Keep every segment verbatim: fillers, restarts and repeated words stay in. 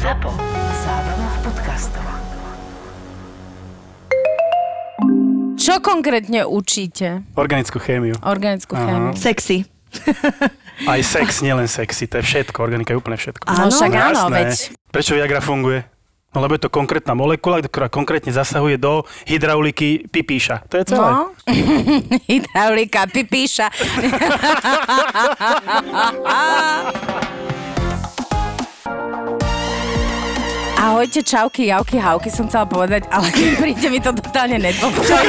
Zapo. Zábava v podcastov. Čo konkrétne učíte? Organickú chémiu. Organickú Aha. chémiu. Sexy. Aj sex, nielen sexy, to je všetko. Organika je úplne všetko. Áno, však áno, veď. Prečo Viagra funguje? No lebo je to konkrétna molekula, ktorá konkrétne zasahuje do hydrauliky pipíša. To je celé. No. Hydraulika pipíša. Ahojte, čauky, javky, hávky, som chcela povedať, ale keď príde mi to totálne nedôvodné,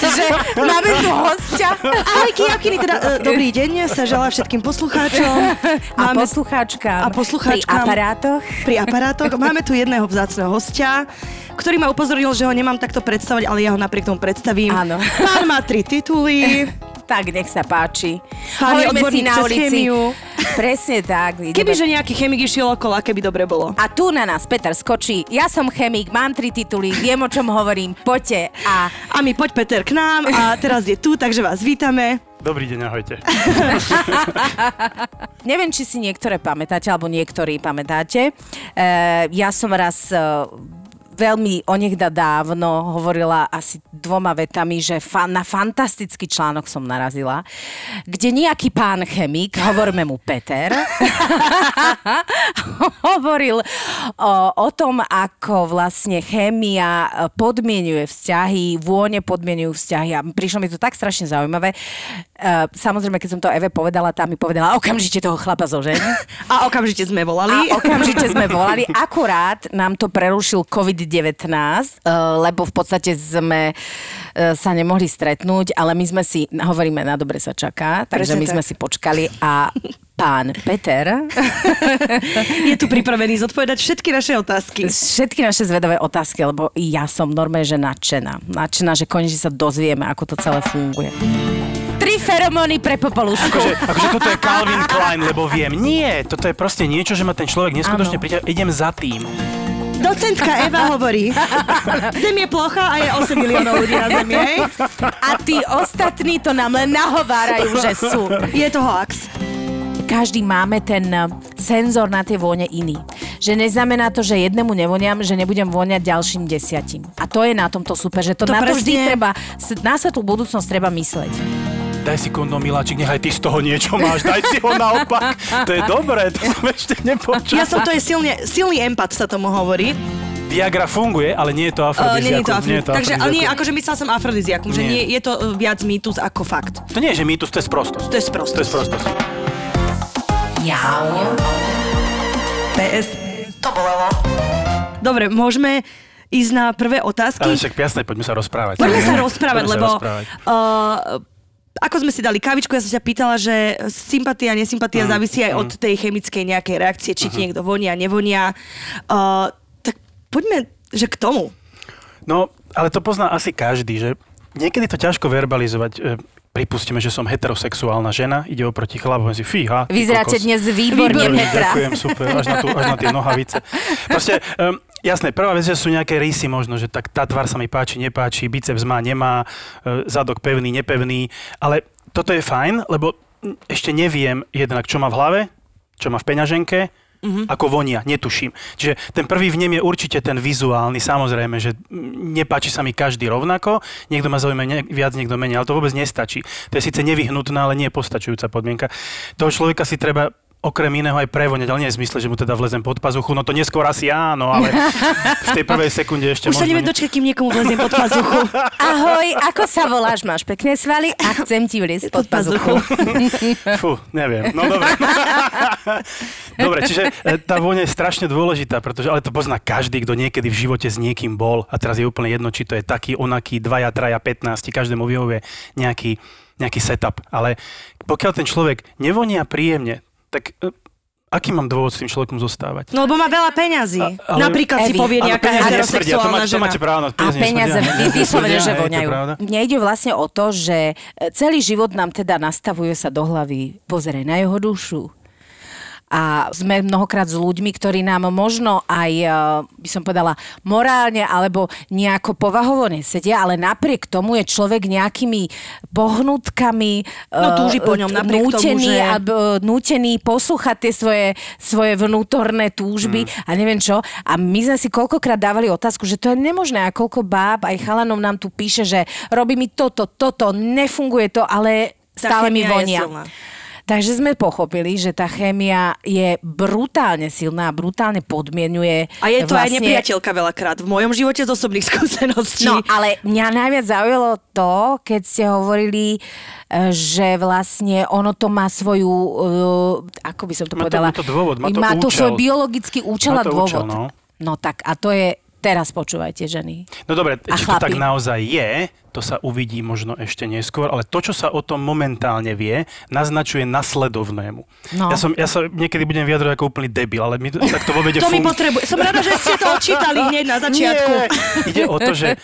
že máme tu hostia. Ahojky, javky, teda, dobrý deň, sa želá všetkým poslucháčom. Máme, a poslucháčkám. A poslucháčkám. Pri aparátoch. Pri aparátoch. Máme tu jedného vzácneho hostia, ktorý ma upozornil, že ho nemám takto predstavovať, ale ja ho napriek tomu predstavím. Áno. Pán má tri tituly. Tak, nech sa páči. Hojme si na ulici. Presne tak. Kebyže nejaký chemik išiel okolo, keby dobre bolo. A tu na nás Peter skočí. Ja som chemik, mám tri tituly, viem, o čom hovorím. Poďte a... A my poď, Peter, k nám a teraz je tu, takže vás vítame. Dobrý deň, ahojte. Neviem, či si niektoré pamätáte, alebo niektorí pamätáte. Uh, ja som raz... Uh, veľmi onehda dávno hovorila asi dvoma vetami, že fa- na fantastický článok som narazila, kde nejaký pán chemik, hovoríme mu Peter, hovoril o, o tom, ako vlastne chémia podmienuje vzťahy, vône podmienujú vzťahy a prišlo mi to tak strašne zaujímavé. Uh, samozrejme, keď som to Eve povedala, tá mi povedala, okamžite toho chlapa zožeň. A okamžite sme volali. A okamžite sme volali. Akurát nám to prerušil covid devätnásť, uh, lebo v podstate sme uh, sa nemohli stretnúť, ale my sme si, hovoríme, na dobre sa čaká, takže my sme si počkali a pán Peter je tu pripravený zodpovedať všetky naše otázky. Všetky naše zvedavé otázky, lebo ja som normálne, že nadšená. Nadšená, že konečne sa dozvieme, ako to celé funguje. Tri feromóny pre popolúšku. Akože, akože toto je Calvin Klein, lebo viem. Nie, toto je proste niečo, že ma ten človek neskutočne priťahuje. Idem za tým. Docentka Eva hovorí, Zem je plocha a je osem miliónov ľudí na Zemi, hej? A tí ostatní to nám len nahovárajú, že sú. Je to hoax. Každý máme ten senzor na tie vône iný. Že neznamená to, že jednému nevoniam, že nebudem voniať ďalším desiatim. A to je na tomto super, že to, to na to vždy je... treba, na svetlú budúcnosť treba mysleť. Daj si kondom, miláčik, nechaj ty z toho niečo máš, daj si ho naopak. To je dobré, to som ešte nepočul. Ja som, to je silne, silný empat, sa tomu hovorí. Viagra funguje, ale nie je to afrodiziakum. Uh, nie je to afrodiziakum. Takže, ale nie, akože myslel som afrodiziakum, že nie, je to viac mýtus ako fakt. To nie je, že mýtus, to je sprostosť. To je sprostosť. To je sprostosť. Jau. pé es. To bolelo. Dobre, môžeme... ísť na prvé otázky. Ale však jasné, poďme sa rozprávať. Poďme sa rozprávať, lebo... Uh, ako sme si dali kávičku, ja som sa pýtala, že sympatia a nesympatia mm. závisí aj mm. od tej chemickej nejakej reakcie, či mm-hmm. ti niekto vonia, nevonia. Uh, tak poďme, že k tomu. No, ale to pozná asi každý, že niekedy to ťažko verbalizovať. Pripustíme, že som heterosexuálna žena, ide oproti chlapom, si fíha. Vyzeráte dnes výborne, Petra. Ďakujem, super, až na, tú, až na tie nohavice. Proste... Um, Jasné, prvá vec, že sú nejaké rysy možno, že tak tá tvár sa mi páči, nepáči, biceps má, nemá, zadok pevný, nepevný, ale toto je fajn, lebo ešte neviem jednak, čo má v hlave, čo má v peňaženke, mm-hmm. ako vonia, netuším. Čiže ten prvý vnem je určite ten vizuálny, samozrejme, že nepáči sa mi každý rovnako, niekto ma zaujíma viac, niekto menej, ale to vôbec nestačí. To je síce nevyhnutná, ale nie postačujúca podmienka. Toho človeka si treba... okrem iného aj prevoňať, ale nie je zmysle, že mu teda vlezem pod pazuchu, no to neskôr asi áno, ale v tej prvej sekunde ešte možno... Už sa neviem dočkať, kým niekomu vlezem pod pazuchu. Ahoj, ako sa voláš, máš pekné svaly a chcem ti vliezť pod pazuchu. Fú, neviem, no dobre. Dobre, čiže tá vôňa je strašne dôležitá, pretože, ale to pozná každý, kto niekedy v živote s niekým bol a teraz je úplne jedno, či to je taký, onaký, dvaja, traja, pätnácti, každému vyhovuje nejaký, nejaký setup, ale pokiaľ ten človek nevonia príjemne, tak aký mám dôvod s tým človekom zostávať? No, lebo má veľa peňazí. A, ale, Napríklad Evi. Si povie nejaká heterosexuálna žena. To máte právno. A peniaze vyslovene, že voňajú. Mne ide vlastne o to, že celý život nám teda nastavuje sa do hlavy. Pozeraj na jeho dušu. A a sme mnohokrát s ľuďmi, ktorí nám možno aj, by som povedala, morálne alebo nejako povahovo nesedia, ale napriek tomu je človek nejakými pohnutkami no, túži po ňom, napriek nútený, tomu, že... a, nútený poslúchať tie svoje, svoje vnútorné túžby mm. a neviem čo. A my sme si koľkokrát dávali otázku, že to je nemožné a koľko báb aj chalanov nám tu píše, že robí mi toto, toto, nefunguje to, ale stále mi vonia. Takže sme pochopili, že tá chémia je brutálne silná, brutálne podmienuje. A je to vlastne... aj nepriateľka veľakrát v mojom živote z osobných skúseností. No, ale mňa najviac zaujalo to, keď ste hovorili, že vlastne ono to má svoju, ako by som to má povedala, to, má to dôvod, má to má účel. To svoj biologický účel a dôvod. Účel, no. no tak a to je, teraz počúvajte ženy. No dobre, a či chlapi. To tak naozaj je... To sa uvidí možno ešte neskôr, ale to, čo sa o tom momentálne vie, naznačuje nasledovnému. No. Ja, som, ja sa niekedy budem vyjadrovať ako úplný debil, ale my tak to vo vede... to fun- mi potrebuje. Som rada, že ste to odčítali hneď na začiatku. Nie. Ide o to, že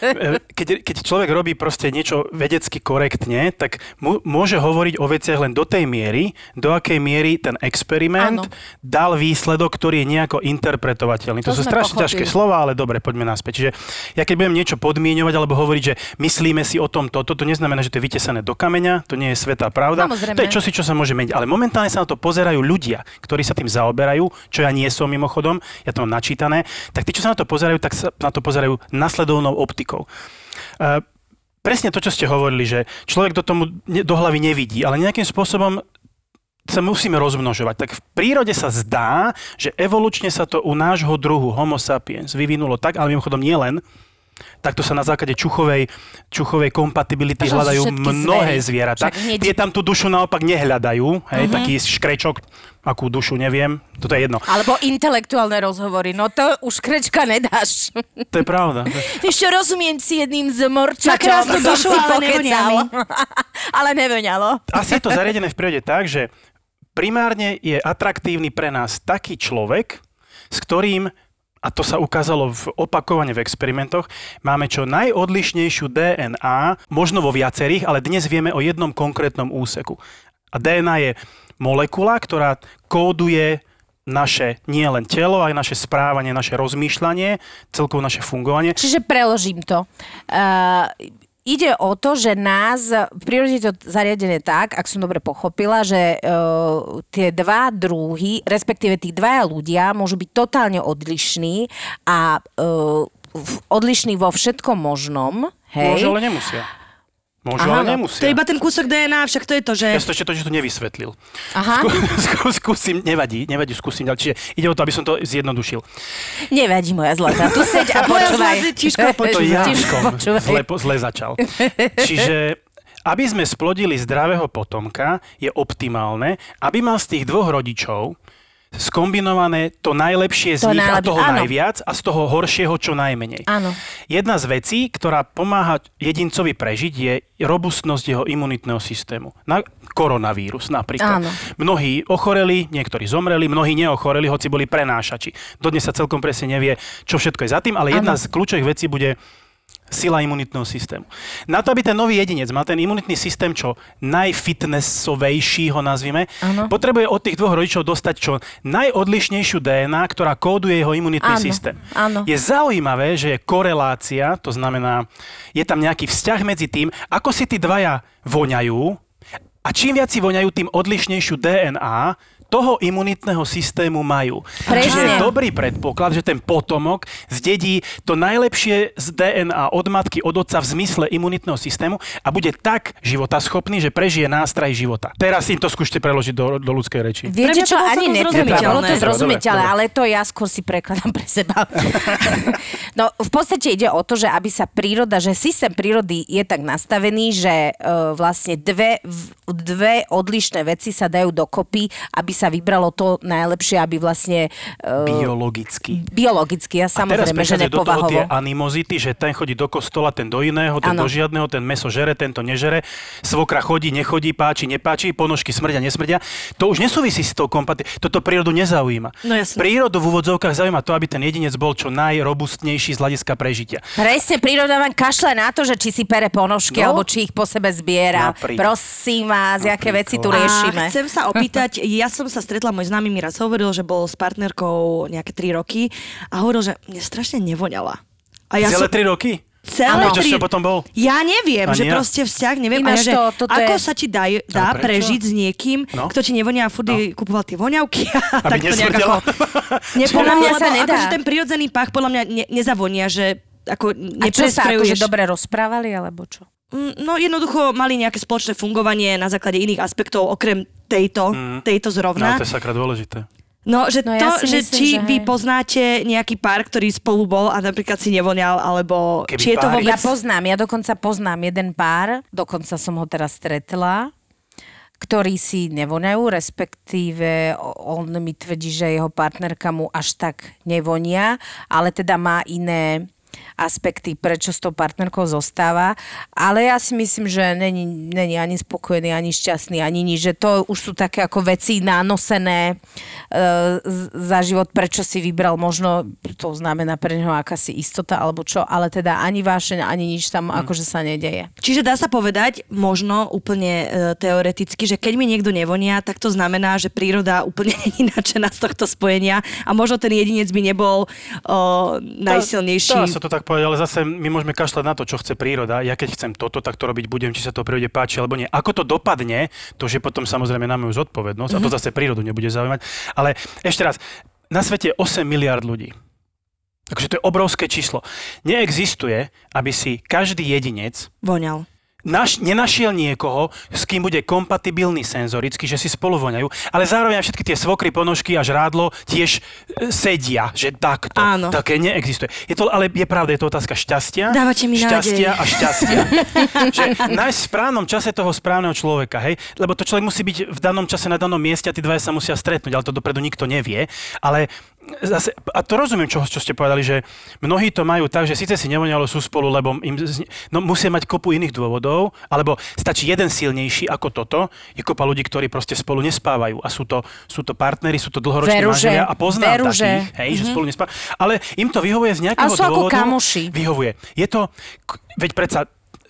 keď, keď človek robí proste niečo vedecky korektne, tak mu, môže hovoriť o veciach len do tej miery, do akej miery ten experiment ano. Dal výsledok, ktorý je nejako interpretovateľný. To, to sú strašne pochopili. Ťažké slova, ale dobre, poďme naspäť. Čiže ja keď budem niečo podmieňovať alebo hovoriť, že myslíme si o tomto. Toto neznamená, že to je vytesané do kameňa, to nie je svätá pravda. Samozrejme. To je čosi, čo sa môže meniť. Ale momentálne sa na to pozerajú ľudia, ktorí sa tým zaoberajú, čo ja nie som mimochodom, ja to mám načítané. Tak tí, čo sa na to pozerajú, tak sa na to pozerajú nasledovnou optikou. Uh, presne to, čo ste hovorili, že človek do tomu do hlavy nevidí, ale nejakým spôsobom sa musíme rozmnožovať. Tak v prírode sa zdá, že evolučne sa to u nášho druhu Homo sapiens vyvinulo tak, ale mimochodom nie len takto sa na základe čuchovej, čuchovej kompatibility Pažo, hľadajú mnohé zvery. zvieratá. Hneď... Tie tam tú dušu naopak nehľadajú. Hej, uh-huh. Taký škrečok, akú dušu, neviem. Toto je jedno. Alebo intelektuálne rozhovory. No to už škrečka nedáš. To je pravda. Ešte rozumiem si jedným zmorčačom. Tak krásne dušu, ale nevoňalo. ale nevoňalo. Asi je to zariadené v prírode tak, že primárne je atraktívny pre nás taký človek, s ktorým... a to sa ukázalo v opakovane v experimentoch, máme čo najodlišnejšiu dé en á, možno vo viacerých, ale dnes vieme o jednom konkrétnom úseku. A dé en á je molekula, ktorá kóduje naše nielen telo, aj naše správanie, naše rozmýšľanie, celkovo naše fungovanie. Čiže preložím to. Uh, ide o to, že nás, v prírode to zariadené tak, ak som dobre pochopila, že uh, tie dva druhy, respektíve tí dvaja ľudia môžu byť totálne odlišní a uh, odlišní vo všetkom možnom. Hej? Môžu, ale nemusia. Môžu, Aha, ale nemusia. To je iba ten kúsok dé en á, však to je to, že... Ja to ešte to, že to nevysvetlil. Aha. Skú, skú, skúsim, nevadí, nevadí, skúsim ďalej. Čiže ide o to, aby som to zjednodušil. Nevadí, moja zlatá, tu seď a počúvaj. Tíško, počúvaj. Tíško, počúvaj. Zle, zle začal. Čiže, aby sme splodili zdravého potomka, je optimálne, aby mal z tých dvoch rodičov skombinované to najlepšie z to nich najlepšie. A toho Áno. najviac a z toho horšieho čo najmenej. Áno. Jedna z vecí, ktorá pomáha jedincovi prežiť, je robustnosť jeho imunitného systému. Na koronavírus napríklad. Áno. Mnohí ochoreli, niektorí zomreli, mnohí neochoreli, hoci boli prenášači. Dodnes sa celkom presne nevie, čo všetko je za tým, ale jedna Áno. z kľúčových vecí bude sila imunitného systému. Na to, aby ten nový jedinec mal ten imunitný systém čo najfitnessovejší, ho nazvime, ano. Potrebuje od tých dvoch rodičov dostať čo najodlišnejšiu dé en á, ktorá kóduje jeho imunitný ano. Systém. Ano. Je zaujímavé, že je korelácia, to znamená, je tam nejaký vzťah medzi tým, ako si tí dvaja voňajú a čím viac si voňajú, tým odlišnejšiu dé en á toho imunitného systému majú. Prečo? Čiže je dobrý predpoklad, že ten potomok zdedí to najlepšie z dé en á od matky, od otca v zmysle imunitného systému a bude tak životaschopný, že prežije nástraj života. Teraz im to skúšte preložiť do, do ľudskej reči. Viete čo, ani netreba to zrozumieť, ale to ja skôr si prekladám pre seba. No v podstate ide o to, že aby sa príroda, že systém prírody je tak nastavený, že uh, vlastne dve, dve odlišné veci sa dajú dokopy, aby sa vybralo to najlepšie, aby vlastne... Uh, biologicky. Biologicky, ja samozrejme, že nepovahovo. A teraz do toho tie animozity, že ten chodí do kostola, ten do iného, ten ano. Do žiadneho, ten meso žere, ten to nežere, svokra chodí, nechodí, páči, nepáči, ponožky smrdia, nesmrdia. To už nesúvisí s tou kompatibilitou. Toto prírodu nezaujíma. No jasne. Prírodu v úvodzovkách zaujíma to, aby ten jedinec bol čo najrobustnejší z hľadiska prežitia. Presne, príroda vám kašle na to, že či si pere ponožky, no? Alebo či ich po sebe zbiera. Napríklad. Prosím vás, Napríklad. Jaké veci tu riešime. A chcem sa opýtať, ja som som sa stretla, môj známy mi raz hovoril, že bol s partnerkou nejaké tri roky a hovoril, že mne strašne nevoňala. A ja Celé som... tri roky? Celé ano. tri... Čo potom bol? Ja neviem, a že nie? Proste vzťah, neviem. Ináš ja, to, toto ako je... sa ti dá, dá prežiť s niekým, no? Kto ti nevonia a furt no. kupoval tie voňavky a tak to nejako... Podľa mňa sa nedá. Akože ten prirodzený pach podľa mňa ne, nezavonia, že ako nepreskrejuješ. A čo sa akože dobre rozprávali, alebo čo? No jednoducho mali nejaké spoločné fungovanie na základe iných aspektov, okrem tejto, mm. tejto zrovna. No, to je sakra dôležité. No, že no, to, ja že myslím, či že vy hej. poznáte nejaký pár, ktorý spolu bol a napríklad si nevonial, alebo Keby či je to vôbec... Ja poznám, ja dokonca poznám jeden pár, dokonca som ho teraz stretla, ktorí si nevoňajú, respektíve on mi tvrdí, že jeho partnerka mu až tak nevonia, ale teda má iné aspekty, prečo s tou partnerkou zostáva, ale ja si myslím, že není, není ani spokojený, ani šťastný, ani nič, že to už sú také ako veci nánosené e, za život, prečo si vybral, možno to znamená pre neho akási istota alebo čo, ale teda ani vášeň, ani nič tam hmm. akože sa nedeje. Čiže dá sa povedať, možno úplne e, teoreticky, že keď mi niekto nevonia, tak to znamená, že príroda úplne ináčená z tohto spojenia a možno ten jedinec by nebol e, najsilnejší. To, to sa to tak povedať, ale zase my môžeme kašľať na to, čo chce príroda. Ja keď chcem toto, tak to robiť budem, či sa to prírode páči alebo nie. Ako to dopadne, to je potom samozrejme na moju zodpovednosť mm-hmm. a to zase prírodu nebude zaujímať. Ale ešte raz, na svete je osem miliárd ľudí. Takže to je obrovské číslo. Neexistuje, aby si každý jedinec voňal. Naš, nenašiel niekoho, s kým bude kompatibilný senzoricky, že si spolu voňajú, ale zároveň všetky tie svokry, ponožky a žrádlo tiež sedia, že takto. Áno. Také neexistuje. Je to, ale je pravda, je to otázka šťastia, šťastia a šťastia. Že nájsť v správnom čase toho správneho človeka, hej? Lebo to človek musí byť v danom čase na danom mieste a tí dvaja sa musia stretnúť, ale to dopredu nikto nevie, ale zase, a to rozumiem, čo, čo ste povedali, že mnohí to majú tak, že síce si nevoňalo, sú spolu, lebo im no, musia mať kopu iných dôvodov, alebo stačí jeden silnejší ako toto, je kopa ľudí, ktorí proste spolu nespávajú a sú to, sú to partneri, sú to dlhoroční manželia a poznám veruže. Takých, hej, mm-hmm. že spolu nespávajú. Ale im to vyhovuje z nejakého dôvodu. A sú ako kamoši. Vyhovuje. Je to, veď predsa,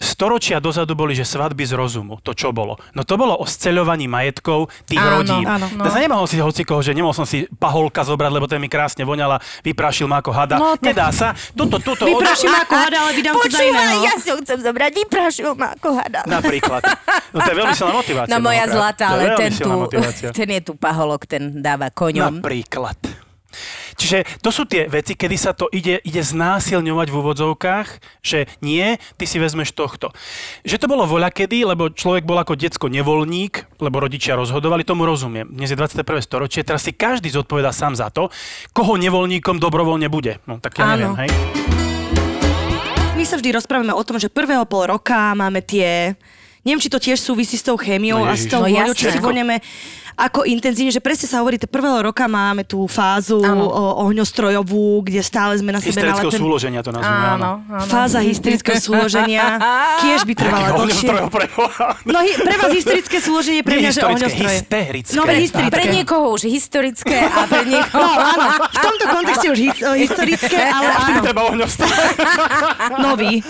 storočia dozadu boli, že svadby z rozumu, to čo bolo. No to bolo o sceľovaní majetkov tých áno, rodín. Áno, no. Ja sa nemohol si hocikoho, že nemohol som si paholka zobrať, lebo to mi krásne voňala, vyprášil ma ako hada. No, Nedá sa. Toto, toto. Vyprášil ma ako hada, ale vydám sa za iného. Ja si ho chcem zobrať, vyprášil ma ako hada. Napríklad. No to je veľmi silná motivácia. No moja mnohokrát. Zlatá, ale ten, tu, ten je tu paholok, ten dáva koňom. Napríklad. Čiže to sú tie veci, kedy sa to ide, ide znásilňovať v úvodzovkách, že nie, ty si vezmeš tohto. Že to bolo voľakedy, lebo človek bol ako decko nevoľník, lebo rodičia rozhodovali, tomu rozumiem. Dnes je dvadsiate prvé storočie, teraz si každý zodpovedá sám za to, koho nevoľníkom dobrovoľne bude. No tak ja neviem, áno. Hej. My sa vždy rozprávame o tom, že prvého pol roka máme tie... Neviem, či to tiež súvisí s tou chémiou no a s tou no vôľou, či si voňame ako intenzívne, že presne sa hovorí, že prvého roka máme tú fázu o, ohňostrojovú, kde stále sme na sebe nalatené. Hysterického súloženia to nazvime, áno. áno. Fáza hysterického súloženia, kiež by trvala dlhšie. No pre vás hysterické súloženie, pre mňa, že ohňostroj. Hysterické. No, hysterické. Pre niekoho už historické a pre niekoho... No, áno. V tomto kontexte už his, historické, ale áno. Treba ohňostroj. Nový.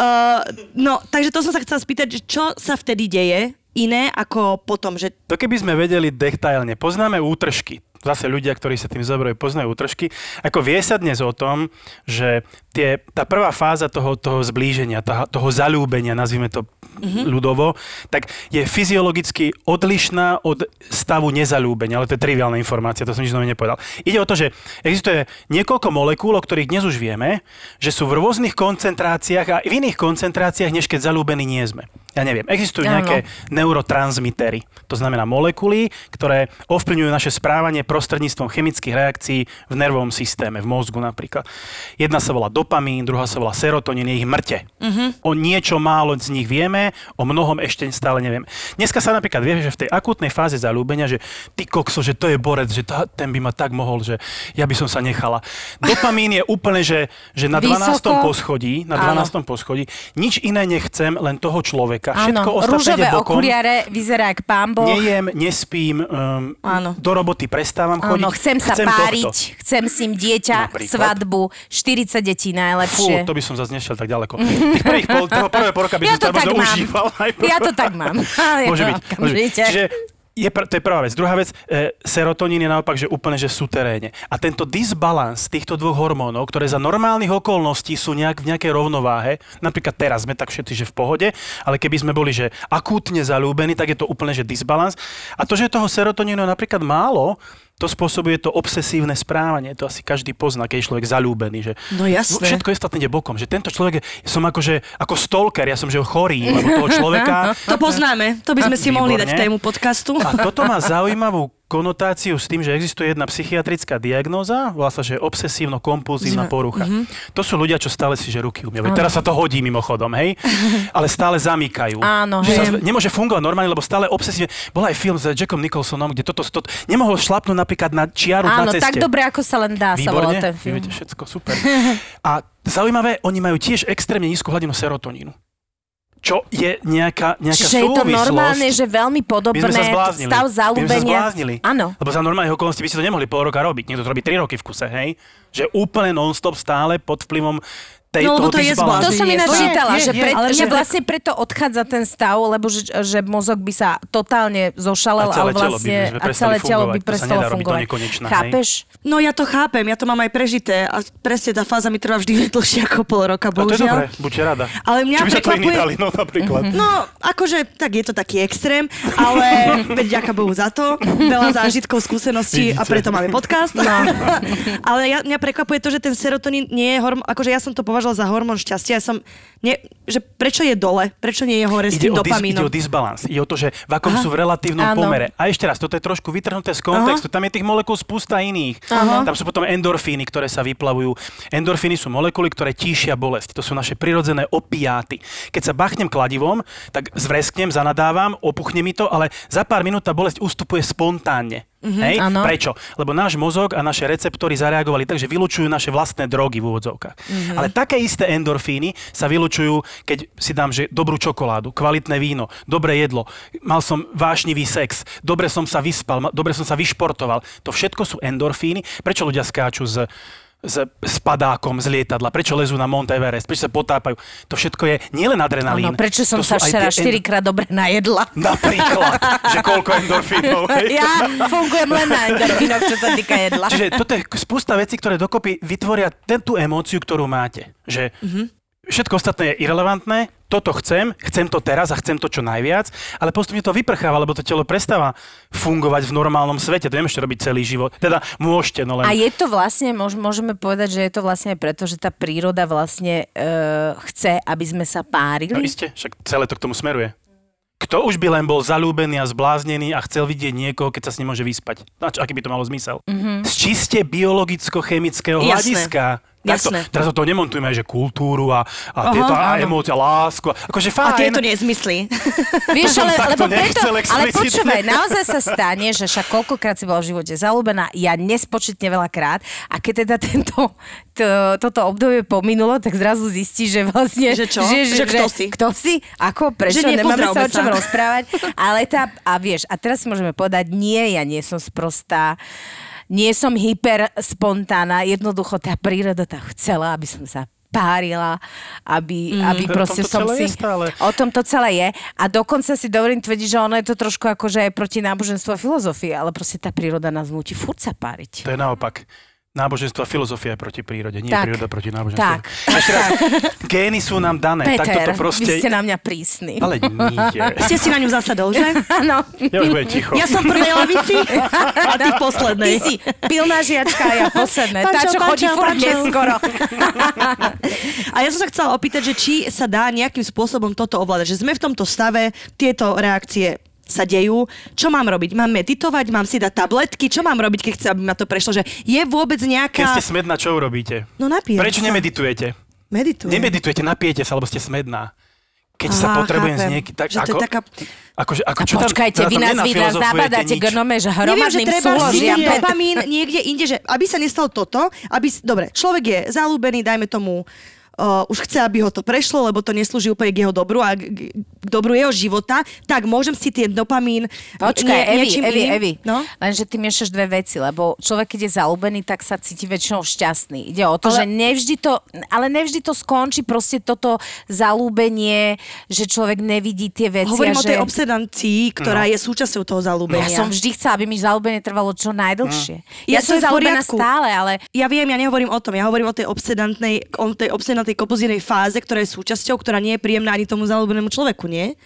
Uh, no, takže to som sa chcela spýtať, čo sa vtedy deje iné ako potom, že... To keby sme vedeli detailne, poznáme útržky. Zase ľudia, ktorí sa tým zaoberajú, poznajú útržky. Ako vie sa dnes o tom, že tie, tá prvá fáza toho, toho zblíženia, toho, toho zaľúbenia, nazvime to mm-hmm. ľudovo, tak je fyziologicky odlišná od stavu nezaľúbenia. Ale to je triviálna informácia, to som nič nové nepovedal. Ide o to, že existuje niekoľko molekúl, o ktorých dnes už vieme, že sú v rôznych koncentráciách a v iných koncentráciách, než keď zaľúbení nie sme. Ja neviem, existujú ano. Nejaké neurotransmitery. To znamená molekuly, ktoré ovplyvňujú naše správanie prostredníctvom chemických reakcií v nervovom systéme, v mozgu napríklad. Jedna sa volá dopamín, druhá sa volá serotonín, je ich mŕte. Uh-huh. O niečo málo z nich vieme, o mnohom ešte stále nevieme. Dneska sa napríklad vie, že v tej akútnej fáze zaľúbenia, že ty kokso, že to je borec, že tá, ten by ma tak mohol, že ja by som sa nechala. Dopamín je úplne, že, že na dvanáctom poschodí, na dvanástom poschodí, nič iné nechcem, len toho človeka. Všetko áno, rúžové okuliare, vyzerá jak pán Boh. Nejem, nespím, um, do roboty prestávam áno, chodiť. Chcem sa chcem páriť, tohto. Chcem si dieťa, napríklad. Svadbu, štyridsať detí najlepšie. Fú, to by som zase nešiel tak ďaleko. Tých prvých pol, toho prvého poroka by ja som to tak možno užíval. Ja to tak mám. Môže byť. Čiže je, to je prvá vec. Druhá vec, e, serotonín je naopak, že úplne, že suteréne. A tento disbalans týchto dvoch hormónov, ktoré za normálnych okolností sú nejak v nejakej rovnováhe, napríklad teraz sme tak všetci, že v pohode, ale keby sme boli, že akútne zaľúbení, tak je to úplne, že disbalans. A to, že toho serotonínu je napríklad málo, to spôsobuje to obsesívne správanie. To asi každý pozná, keď je človek zaľúbený. Že... No jasné. Všetko je statné bokom. Že tento človek, ja som akože, ako stalker, ja som že chorý, lebo toho človeka... To poznáme, to by sme si výborné. Mohli dať tému podcastu. A toto má zaujímavú konotáciu s tým, že existuje jedna psychiatrická diagnóza, vlastne, že obsesívno-kompulzívna porucha. Mm-hmm. To sú ľudia, čo stále si že ruky umývajú. Teraz sa to hodí mimochodom, hej? Ale stále zamykajú. Áno, že sa nemôže fungovať normálne, lebo stále obsesívne. Bol aj film s Jackom Nicholsonom, kde toto, toto nemohol šlapnúť napríklad na čiaru áno, na ceste. Áno, tak dobre, ako sa len dá, výborne, sa volá ten film. Výborne, všetko super. A zaujímavé, oni majú tiež extrémne nízku hladinu serotonínu. Čo je nejaká, nejaká súvislosť. Že je to normálne, že veľmi podobné stav zaľúbenia. My sme sa zbláznili. Áno. Lebo za normálnych okolností by si to nemohli pol roka robiť. Niekto to robí tri roky v kuse, hej? Že úplne non-stop stále pod vplyvom tejto no, disbalancie. To som ináč čítala, že, pre, je, že vlastne preto odchádza ten stav, lebo že, že mozog by sa totálne zošalel a, celé ale vlastne, by a celé telo by prestalo fungovať. Chápeš? Hej? No ja to chápem, ja to mám aj prežité a presne tá fáza mi trvá vždy dlhšie ako pol roka, bohužiaľ. A to je dobré, buďte rada. Ale mňa čo by sa prekvapuje... to iní dali, no napríklad. Mm-hmm. No akože, tak je to taký extrém, ale veď ďaká Bohu za to, veľa zážitkov, skúseností a preto máme podcast. No. Ale ja, mňa prekvapuje to, že ten serotonín nie je hormón, akože ja som to považoval za hormón šťastia, ja som, nie, že prečo je dole, prečo nie je hore s tým dopamínom. Ide o disbalans, ide o to, že v akom aha, sú v relatívnom áno. pomere. A ešte raz, toto je trošku vytrhnuté z kontextu, aha. tam je tých molekúl spústa iných. Aha. Tam sú potom endorfíny, ktoré sa vyplavujú. Endorfíny sú molekuly, ktoré tíšia bolesť. To sú naše prirodzené opiáty. Keď sa bachnem kladivom, tak zvresknem, zanadávam, opuchne mi to, ale za pár minút tá bolesť ustupuje spontánne. Mm-hmm, hej? Prečo? Lebo náš mozog a naše receptory zareagovali tak, že vylučujú naše vlastné drogy v úvodzovkách. Mm-hmm. Ale také isté endorfíny sa vylučujú, keď si dám že dobrú čokoládu, kvalitné víno, dobré jedlo, mal som vášnivý sex, dobre som sa vyspal, dobre som sa vyšportoval. To všetko sú endorfíny. Prečo ľudia skáču z... s padákom z lietadla, prečo lezú na Mont Everest, prečo sa potápajú. To všetko je nielen adrenalín. Ano, prečo som sa včera štyrikrát en... dobre najedla. Napríklad, že koľko endorfínov. Ja fungujem len na endorfínov, čo sa týka jedla. Čiže toto je spústa vecí, ktoré dokopy vytvoria tú emóciu, ktorú máte. Že mm-hmm. všetko ostatné je irelevantné, toto chcem, chcem to teraz a chcem to čo najviac, ale postupne to vyprcháva, lebo to telo prestáva fungovať v normálnom svete. To nemôžete robiť celý život. Teda môžete, no len... A je to vlastne, môžeme povedať, že je to vlastne preto, že tá príroda vlastne e, chce, aby sme sa párili? No iste, však celé to k tomu smeruje. Kto už by len bol zalúbený a zbláznený a chcel vidieť niekoho, keď sa s ním môže vyspať? Znač, aký by to malo zmysel? Mm-hmm. Z čiste biologicko-chemického hľadiska. Jasné. To, teraz o toho nemontujeme aj, že kultúru a, a oho, tieto a emócia, lásku. Akože fajn. A tieto nezmysly. Vieš, ale, lebo preto, ale počúvaj, naozaj sa stane, že však koľkokrát si bola v živote zalúbená, ja nespočetne veľakrát, a keď teda tento, to, toto obdobie pominulo, tak zrazu zistí, že vlastne... Že čo? Že, že, že kto si? Kto si? Ako? Prečo? Nemáme sa o čom rozprávať. Ale tá, a vieš, a teraz si môžeme povedať, nie, ja nie som sprostá. Nie som hyper spontánna, jednoducho tá príroda tá chcela, aby som sa párila, aby, mm. aby proste som si... Stále. O tom to celé je. A dokonca si dovolím tvrdiť, že ono je to trošku akože proti náboženstvu a filozofii, ale proste tá príroda nás nutí furt sa páriť. To je naopak. Náboženstvo a filozofia je proti prírode, nie tak. Príroda proti náboženstvu. Tak. Ešte raz, gény sú nám dané. Peter, tak toto proste... vy ste na mňa prísny. Ale nie. Ste si na ňu zasadol, že? Áno. Ja už budem ticho. Ja som v prvej lavici a ty v poslednej. Ty si pilná žiačka a ja posledné. Tá, čo chodí furt neskoro. A ja som sa chcela opýtať, že či sa dá nejakým spôsobom toto ovládať. Že sme v tomto stave, tieto reakcie... sa dejú. Čo mám robiť? Mám meditovať? Mám si dať tabletky? Čo mám robiť, keď chcem, aby ma to prešlo? Že je vôbec nejaká... Keď ste smedná, čo urobíte? No napíjete sa. Prečo nemeditujete? Meditujete. Nemeditujete, napijete sa, alebo ste smedná. Keď aha, sa potrebujem chápem. Z niekým... Tak, ako, taká... akože, ako, čo počkajte, tam, vy nás vy nás nabadáte gnomež hromadným súložiam. Neviem, že treba si dopamín niekde inde, že aby sa nestalo toto, aby... Dobre, človek je zalúbený, dajme tomu uh, už chce, aby ho to prešlo, lebo to neslúži úplne k jeho dobru a k, k dobru jeho života, tak môžem si ten dopamín... Počkaj, nie, Evi, Evi, iným. Evi, no? Lenže ty miešaš dve veci, lebo človek, keď je zaľúbený, tak sa cíti väčšinou šťastný. Ide o to, ale... že nevždy to... Ale nevždy to skončí proste toto zaľúbenie, že človek nevidí tie veci. Hovorím a že... o tej obsedancii, ktorá no. je súčasťou toho zaľúbenia. Ja som vždy chcela, aby mi zaľúbenie trvalo čo najdlhšie. No. Ja, ja som zaľúbená stále, ale... Ja viem, ja nehovorím o tom, ja hovorím o tej obsedantnej, o tej obsedantnej kompozínej fáze, ktorá je súčasťou, ktorá nie je príjemná ani tomu zaľúbenému človeku, nie?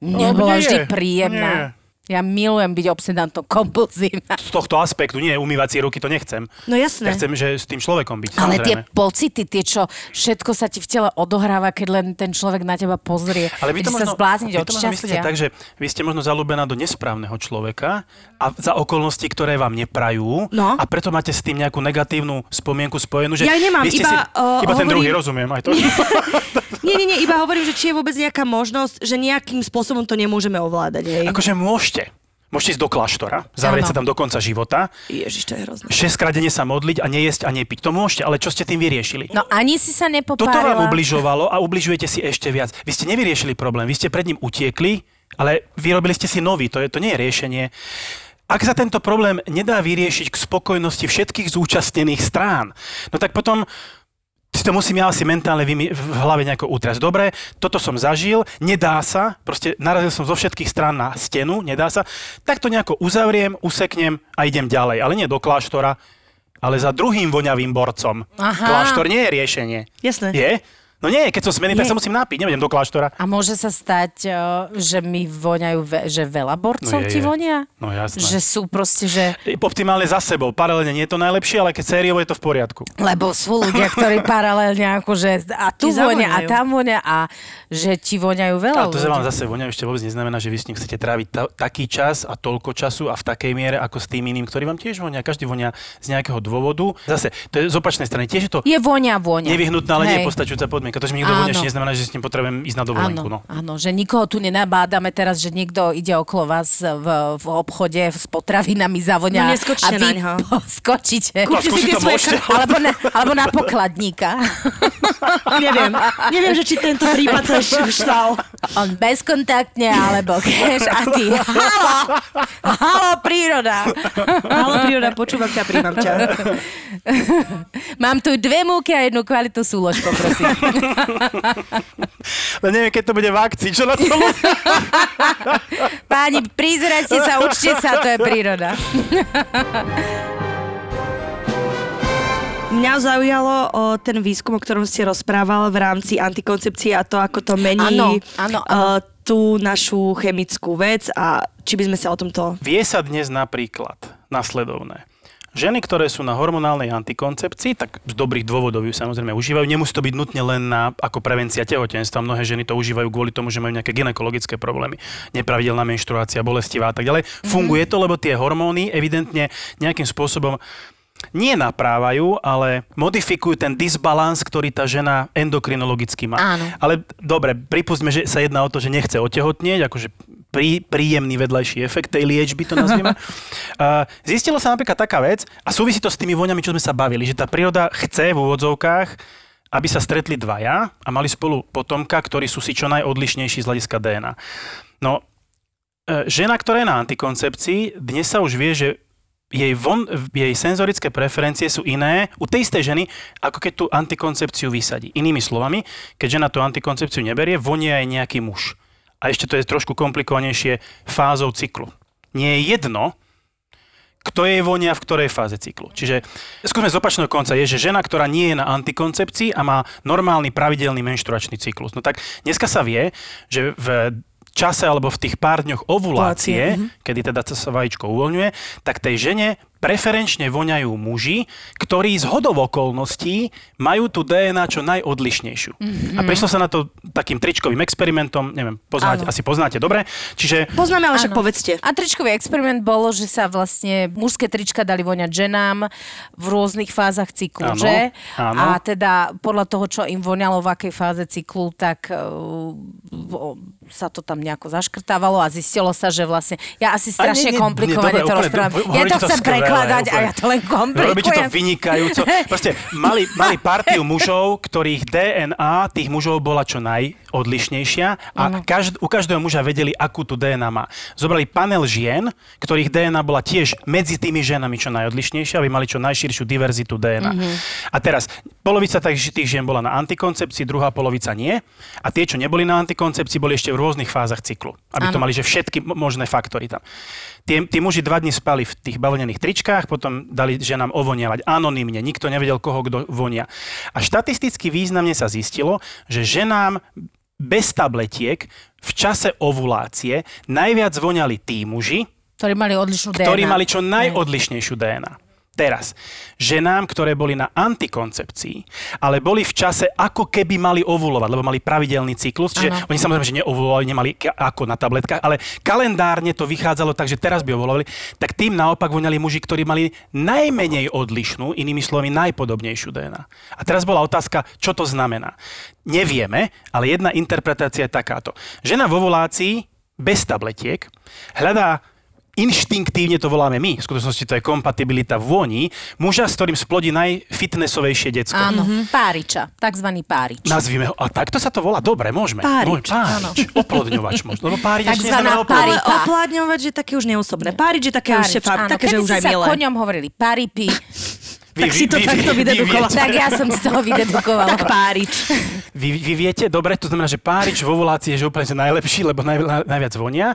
Nebola vždy príjemná. Nie. Ja milujem byť obsedantnou kompulzívna. Z tohto aspektu, nie, umývacie ruky to nechcem. No jasné. Ja chcem, že s tým človekom byť. Ale samozrejme. Tie pocity, tie čo, všetko sa ti v tele odohráva, keď len ten človek na teba pozrie. Ale vy to možno, sa zblázniť vy od to možno myslíte tak, že vy ste možno zaľúbená do nesprávneho človeka a za okolnosti, ktoré vám neprajú, no. a preto máte s tým nejakú negatívnu spomienku spojenú, že ja nemám, vy ste iba, si, uh, iba hovorím... ten druhý, rozumiem aj to. Nie, nie, nie, iba hovorím, že či je vôbec nejaká možnosť, že nejakým spôsobom to nemôžeme ovládať. Hej? Akože môžete. Môžete ísť do kláštora, zavrieť ano. sa tam do konca života. Ježiš, to je hrozné. Šesťkrát denne sa modliť a nejesť a nepiť. To môžete, ale čo ste tým vyriešili? No ani si sa nepopárila. Toto vám ubližovalo a ubližujete si ešte viac. Vy ste nevyriešili problém, vy ste pred ním utiekli, ale vyrobili ste si nový, to, je, to nie je riešenie. Ak sa tento problém nedá vyriešiť k spokojnosti všetkých zúčastnených strán, no tak potom... Si to musím ja asi mentálne v hlave nejako útrasť. Dobre, toto som zažil, nedá sa, proste narazil som zo všetkých strán na stenu, nedá sa, tak to nejako uzavriem, useknem a idem ďalej. Ale nie do kláštora, ale za druhým voňavým borcom. Aha. Kláštor nie je riešenie. Jasné. Je? No nie, keď som smený, tak sa musím napiť, nevedem do kláštora. A môže sa stať, že mi voňajú, ve- že veľa borcov no je, ti vonia? No jasné. Že sú proste, že... Optimálne za sebou, paralelne nie je to najlepšie, ale keď sériovo je to v poriadku. Lebo sú ľudia, ktorí paralelne akože a tu vonia a tam vonia a že ti voňajú veľa. Ale to, že vám zase voňajú, ešte vôbec neznamená, že vy s ním chcete tráviť ta- taký čas a toľko času a v takej miere ako s tým iným, ktorý vám tiež vonia. Každý vonia z nejakého dôvodu. Zase, to je z opačnej strany, tiež je to je vonia, vonia. Nevyhnutná, ale nie postačujúca podmienka. Pretože mi nikto voňaš neznamená, že s ním potrebujem ísť na dovolenku. Áno, no. áno, že nikoho tu nenabádame teraz, že niekto ide okolo vás v, v obchode s potravinami zavoňa. No neskočte na ňo. Skočíte. Kúpte si tie svoje karty. Alebo, alebo na pokladníka. Neviem. Neviem, že či tento prípad sa ešte už stal. On bezkontaktne, alebo cash a ty. Haló! Haló, príroda! Haló, príroda, počúvam ťa, príjmam ťa. Mám tu dve múky a jednu kvalitnú súlož, poprosím. No neviem, keď to bude v akcii, čo na to bude? Páni, prizerajte sa, učte sa, to je príroda. Mňa zaujalo o ten výskum, o ktorom ste rozprával v rámci antikoncepcie a to, ako to mení ano, ano, ano. Uh, tú našu chemickú vec a či by sme sa o tomto... Vie sa dnes napríklad nasledovné. Ženy, ktoré sú na hormonálnej antikoncepcii, tak z dobrých dôvodov ju samozrejme užívajú. Nemusí to byť nutne len na, ako prevencia tehotenstva. Mnohé ženy to užívajú kvôli tomu, že majú nejaké gynekologické problémy. Nepravidelná menštruácia, bolestivá a tak ďalej. Mm-hmm. Funguje to, lebo tie hormóny evidentne nejakým spôsobom nie naprávajú, ale modifikujú ten disbalans, ktorý tá žena endokrinologicky má. Áno. Ale dobre, pripustme, že sa jedná o to, že nechce otehotnieť, akože Prí, príjemný vedľajší efekt tej liečby, to nazvime. Uh, zistila sa napríklad taká vec, a súvisí to s tými voňami, čo sme sa bavili, že tá príroda chce v úvodzovkách, aby sa stretli dvaja a mali spolu potomka, ktorí sú si čo najodlišnejší z hľadiska dé en á. No, uh, žena, ktorá je na antikoncepcii, dnes sa už vie, že jej, von, jej senzorické preferencie sú iné u tej istej ženy, ako keď tú antikoncepciu vysadí. Inými slovami, keď žena tú antikoncepciu neberie, vonia aj nejaký muž. A ešte to je trošku komplikovanejšie fázou cyklu. Nie je jedno, kto jej vonia v ktorej fáze cyklu. Čiže skúsme z opačného konca je, že žena, ktorá nie je na antikoncepcii a má normálny pravidelný menštruačný cyklus. No tak dneska sa vie, že v čase alebo v tých pár dňoch ovulácie, mm-hmm. kedy teda sa vajíčko uvoľňuje, tak tej žene preferenčne voňajú muži, ktorí z hodou okolností majú tú dé en á čo najodlišnejšiu. Mm-hmm. A prišlo sa na to takým tričkovým experimentom, neviem, poznáte, asi poznáte, dobre? Čiže... Poznáme, ale však povedzte. A tričkový experiment bolo, že sa vlastne mužské trička dali voňať ženám v rôznych fázach cyklu, áno, že? Áno. A teda podľa toho, čo im voňalo v akej fáze cyklu, tak uh, sa to tam nejako zaškrtávalo a zistilo sa, že vlastne... Ja asi strašne komplikovane to rozprávam. Ja to chcem prekonať. prekladať a ja to len komplikujem. Robíte to vynikajúco. Proste mali, mali partiu mužov, ktorých dé en á tých mužov bola čo najodlišnejšia a každ- u každého muža vedeli, akú tu dé en á má. Zobrali panel žien, ktorých dé en á bola tiež medzi tými ženami čo najodlišnejšia, aby mali čo najširšiu diverzitu dé en á. Mm-hmm. A teraz, polovica tých žien bola na antikoncepcii, druhá polovica nie. A tie, čo neboli na antikoncepcii, boli ešte v rôznych fázach cyklu. Aby ano. To mali, že všetky možné faktory tam. Tí, tí muži dva dni spali v tých bavlnených tričkách, potom dali ženám ovoniavať anonymne, nikto nevedel, koho kto vonia. A štatisticky významne sa zistilo, že ženám bez tabletiek v čase ovulácie najviac voňali tí muži, ktorí mali odlišnú dé en á. Ktorí mali čo najodlišnejšiu dé en á. Teraz, ženám, ktoré boli na antikoncepcii, ale boli v čase, ako keby mali ovulovať, lebo mali pravidelný cyklus, čiže ano. Oni samozrejme, že neovulovali, nemali ako na tabletkách, ale kalendárne to vychádzalo tak, že teraz by ovulovali, tak tým naopak voňali muži, ktorí mali najmenej odlišnú, inými slovami najpodobnejšiu dé en á. A teraz bola otázka, čo to znamená. Nevieme, ale jedna interpretácia je takáto. Žena v ovulácii, bez tabletiek, hľadá inštinktívne to voláme my, v skutočnosti to je kompatibilita voní, muža, s ktorým splodí najfitnessovejšie decko. Áno, mm-hmm. Páriča, takzvaný párič. Nazvime ho, a takto sa to volá, dobre, môžeme. Párič, áno. Oplodňovač možno, lebo párič ešte neznamená oplodňovač. Oplodňovač je také už neúsobné, párič je také už šefáb, také, že už aj milé. Áno, kedy si sa koňom hovorili, páripi. Vy, tak si to vy, takto vy, vydedukovala. Vy, vy, vy, tak ja som z toho vydedukovala. Tak párič. Vy, vy viete, dobre, to znamená, že párič v ovulácii je že úplne najlepší, lebo naj, najviac vonia.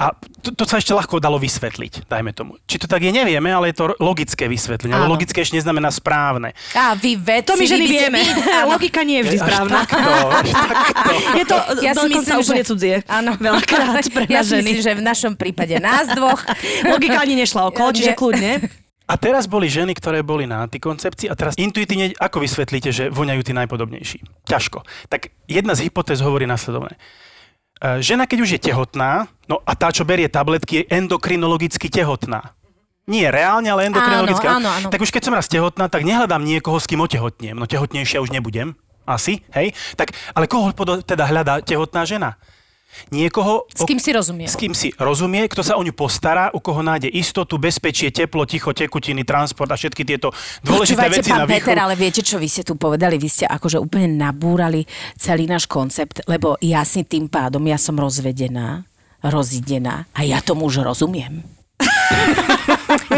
A to, to sa ešte ľahko dalo vysvetliť, dajme tomu. Či to tak je, nevieme, ale je to logické vysvetlenie. Ale logické ešte neznamená správne. Á, vy vedci. To my ženy vieme. Logika nie je vždy správna. Až takto, až takto. Je to ja dokonca úplne cudzie. Áno, veľakrát pre nás ja ženy. Ja si myslím, že v našom prípade nás dvoch. Logika ani nešla okolo, čiže kľudne. A teraz boli ženy, ktoré boli na antikoncepcii a teraz intuitívne, ako vysvetlíte, že voňajú tí najpodobnejší? Ťažko. Tak jedna z hypotéz hovorí nasledovne. Žena, keď už je tehotná, no a tá, čo berie tabletky, je endokrinologicky tehotná. Nie reálne, ale endokrinologicky. Áno, áno, áno. Tak už keď som raz tehotná, tak nehľadám niekoho, s kým otehotniem. No tehotnejšia už nebudem. Asi, hej? Tak, ale koho teda hľadá tehotná žena? Niekoho, s kým si rozumie. S kým si rozumie, kto sa o ňu postará, u koho nájde istotu, bezpečie, teplo, ticho, tekutiny, transport a všetky tieto dôležité veci na výchovu. Peter, ale viete, čo vy ste tu povedali? Vy ste akože úplne nabúrali celý náš koncept, lebo ja si tým pádom, ja som rozvedená, rozidená a ja tomu už rozumiem.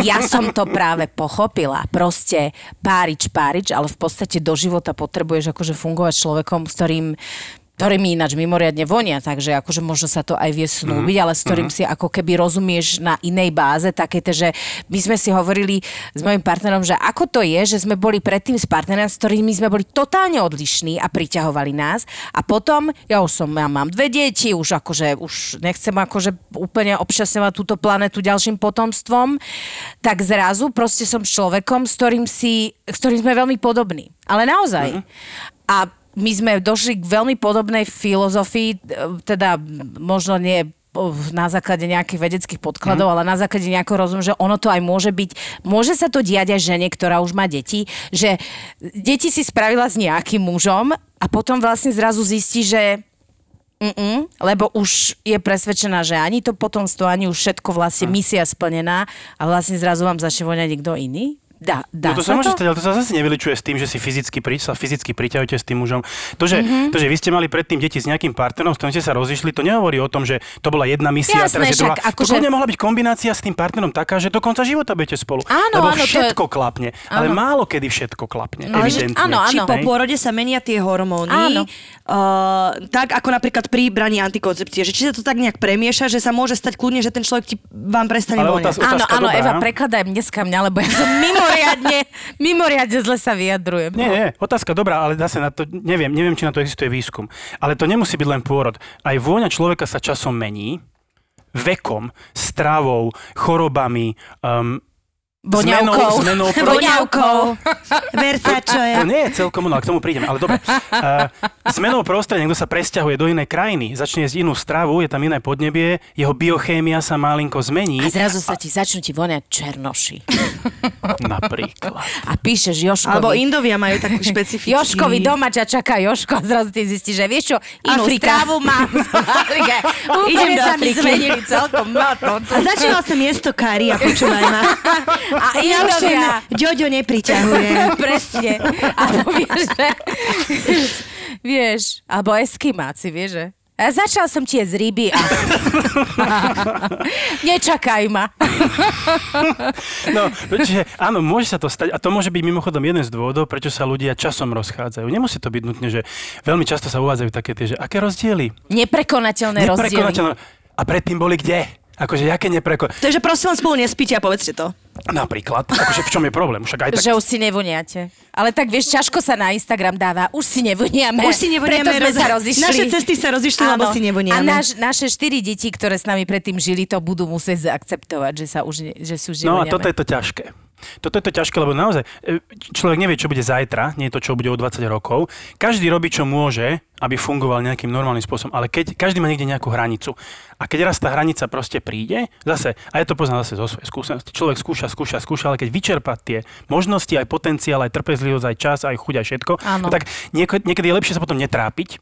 Ja som to práve pochopila. Proste párič, párič, ale v podstate do života potrebuješ akože fungovať človekom, s ktorým ktorými ináč mimoriadne vonia, takže akože možno sa to aj vie snúbiť, mm. ale s ktorým mm. si ako keby rozumieš na inej báze, také, že my sme si hovorili s mojim partnerom, že ako to je, že sme boli predtým s partnermi, s ktorými sme boli totálne odlišní a priťahovali nás a potom, ja už som, ja mám dve deti, už akože, už nechcem akože úplne obšťastňovať túto planetu ďalším potomstvom, tak zrazu proste som človekom, s ktorým si, s ktorým sme veľmi podobní. Ale naozaj. Mm. A my sme došli k veľmi podobnej filozofii, teda možno nie na základe nejakých vedeckých podkladov, mm. ale na základe nejakého rozumu, že ono to aj môže byť, môže sa to diať aj žene, ktorá už má deti, že deti si spravila s nejakým mužom a potom vlastne zrazu zistí, že Mm-mm, lebo už je presvedčená, že ani to potomstvo, ani už všetko vlastne misia splnená a vlastne zrazu vám začne voňať niekto iný. Dá, dá no to sa, sa môže stať, ale to sa zase nevyličuje s tým, že si fyzicky pri, sa fyzicky priťahujete s tým mužom. To že, mm-hmm. to, že vy ste mali predtým deti s nejakým partnerom, s ktorým ste sa rozišli, to nehovorí o tom, že to bola jedna misia a teraz je druhá. To že... mohla byť kombinácia s tým partnerom taká, že do konca života budete spolu. Áno, lebo áno, všetko je... klapne, ale áno. Málo kedy všetko klapne, ale evidentne. Áno, áno. Či po pôrode sa menia tie hormóny, uh, tak ako napríklad pri braní antikoncepcie, že či sa to tak nejak premieša, že sa môže stať kľudne, že ten človek ti vám prestane voniť. Áno, áno, Eva, prekladaj dneska mňa, lebo ja som mimo Mimoriadne, mimoriadne zle sa vyjadrujem. Nie, nie, otázka dobrá, ale zase na to neviem, neviem, či na to existuje výskum. Ale to nemusí byť len pôrod. Aj vôňa človeka sa časom mení, vekom, stravou, chorobami, um, Boňavkou. Zmenou, zmenou pro... Boňavkou. Versace. To, to nie je celkom, no a k tomu prídem, ale dobre. Uh, Zmenou prostredia, niekto sa presťahuje do inej krajiny, začne jesť inú stravu, je tam iné podnebie, jeho biochémia sa malinko zmení. A zrazu sa a... ti začnú ti voniať černoši. Napríklad. A píšeš Joškovi. Alebo Indovia majú takú špecifickú. Joškovi doma ťa čaká Joško a zrazu ti zistíš, že vieš čo, inú Afrika. Stravu mám. Idem do Afriky. Zmenili celkom. No, to, to. A začala som jesť to kari a počúvaj ma. A Indovia. Ďoďo nepriťahuje. Presne. A povieš, že... Vieš, alebo eskimáci, vieš, že? Ja začal som ti jesť ryby a... Nečakaj ma. No, pretože áno, môže sa to stať a to môže byť mimochodom jeden z dôvodov, prečo sa ľudia časom rozchádzajú. Nemusí to byť nutne, že veľmi často sa uvádzajú také tie, že aké rozdiely? Neprekonateľné, Neprekonateľné rozdiely. A predtým boli kde? Akože jaké neprekonateľné? Takže prosím, spolu nespíte a povedzte to. Napríklad. Akože v čom je problém? Však aj tak... Že už si nevoniate. Ale tak vieš, ťažko sa na Instagram dáva. Už si nevoniame. Už si nevoniame. Preto sme roz... sa rozišli. Naše cesty sa rozišli, áno, lebo si nevoniame. A naš, naše štyri deti, ktoré s nami predtým žili, to budú musieť zaakceptovať, že, sa už, že si už nevoniame. No a toto je to ťažké. Toto je to ťažké, lebo naozaj človek nevie, čo bude zajtra, nie je to, čo bude o dvadsať rokov. Každý robí, čo môže, aby fungoval nejakým normálnym spôsobom, ale keď každý má niekde nejakú hranicu. A keď raz tá hranica proste príde, zase, a ja to poznám zase zo svojej skúsenosti, človek skúša, skúša, skúša, ale keď vyčerpá tie možnosti, aj potenciál, aj trpezlivosť, aj čas, aj chuť, aj všetko, no tak niek- niekedy je lepšie sa potom netrápiť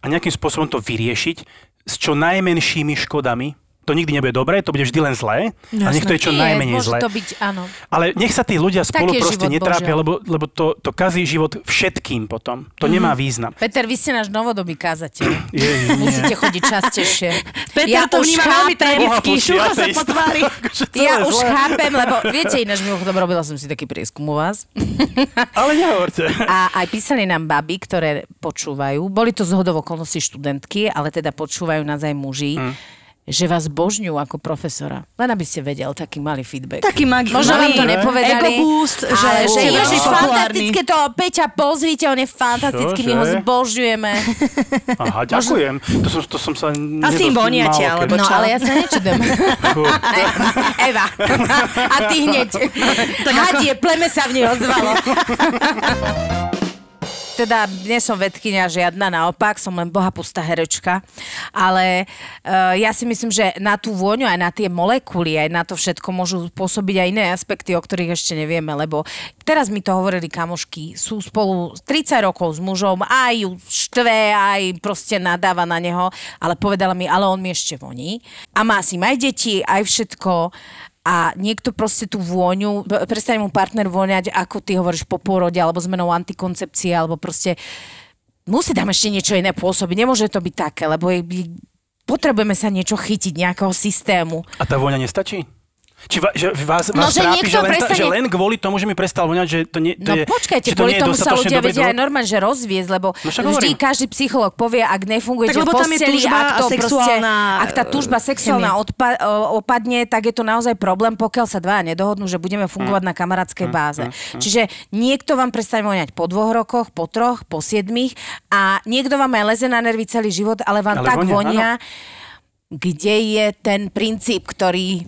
a nejakým spôsobom to vyriešiť s čo najmenšími škodami. To nikdy nebude dobré, to bude vždy len zlé. Jasné. A nech to je čo najmenej je, zlé. To byť, áno. Ale nech sa tí ľudia spolu tak proste život, netrápia, Božia. lebo, lebo to, to kazí život všetkým potom. To mm. nemá význam. Peter, vy ste náš novodobý kázateľ. Ježi, musíte chodiť častejšie. Peter ja to vníma veľmi tragicky, šúcha sa po tvári. Ja už chápem, lebo viete, ináč mimochodom robila som si taký prieskum u vás. Ale nehovorte. A aj písali nám baby, ktoré počúvajú. Boli to zhodou okolností študentky, ale teda počúvajú nás aj muži. Mm. Že vás božňujú ako profesora. Len aby ste vedel, taký malý feedback. Taký magický. Možno vám to nepovedali. Ego boost, že ste ježiš, fantastické to, Peťa, pozrite, on je fantastický, my ho zbožňujeme. Aha, ďakujem. To som, to som sa... Asi im boniate, alebo čo? No, ale ja sa nečudujem. Eva. A ty hneď. Hadie, pleme sa v nej ozvalo. Teda nie som vedkynia žiadna, naopak, som len bohapustá herečka, ale uh, ja si myslím, že na tú vôňu, aj na tie molekuly, aj na to všetko môžu pôsobiť aj iné aspekty, o ktorých ešte nevieme, lebo teraz mi to hovorili kamošky, sú spolu tridsať rokov s mužom, aj ju štve, aj proste nadáva na neho, ale povedala mi, ale on mi ešte voní a má si aj deti, aj všetko. A niekto proste tú vôňu, prestane mu partner vôňať, ako ty hovoríš, po pôrode, alebo zmenou antikoncepcie, alebo proste musí tam ešte niečo iné pôsobiť. Nemôže to byť také, lebo potrebujeme sa niečo chytiť, nejakého systému. A tá vôňa nestačí? Či va, že vás, vás no, že trápi, že len, prestane... že len kvôli tomu, že mi prestal voňať, že to nie, to no, je, počkajte, to kvôli nie tomu sa ľudia vedia aj normálne, že rozviezť, lebo no, vždy každý psychológ povie, ak nefungujete v posteli, ak, sexuálna... ak tá túžba sexuálna odpa- opadne, tak je to naozaj problém, pokiaľ sa dva nedohodnú, že budeme fungovať hmm. na kamarátskej hmm. báze. Hmm. Čiže niekto vám prestane voňať po dvoch rokoch, po troch, po siedmich a niekto vám aj leze na nervy celý život, ale vám ale tak vonia, kde je ten princíp, ktorý...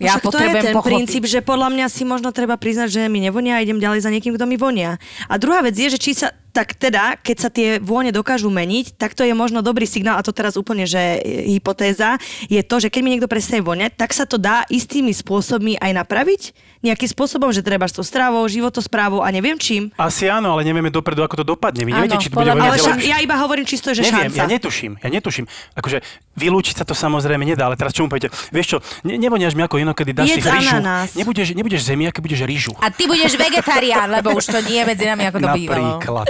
Ja však to je ten pochopiť. Princíp, že podľa mňa si možno treba priznať, že mi nevonia a idem ďalej za niekým, kto mi vonia. A druhá vec je, že či sa, tak teda, keď sa tie vône dokážu meniť, tak to je možno dobrý signál, a to teraz úplne, že hypotéza, je to, že keď mi niekto prestane voniať, tak sa to dá istými spôsobmi aj napraviť. Nejakým spôsobom, že treba s tou stravou, životosprávou a neviem čím. Asi áno, ale nevieme dopredu, ako to dopadne. Vy neviete, áno, či to bude voniať. Ale ša- ja iba hovorím čisto, že neviem, šanca. Ja netuším, ja netuším. Akože vylúčiť sa to samozrejme nedá, ale teraz čo mu poviete? Vieš čo, ne- nevoniaš mi ako inak, kedy dáš si rýžu. Nebudeš, nebudeš zemiaky, budeš rýžu. A ty budeš vegetarián, lebo už to nie je medzi nami, ako to bývalo. Napríklad.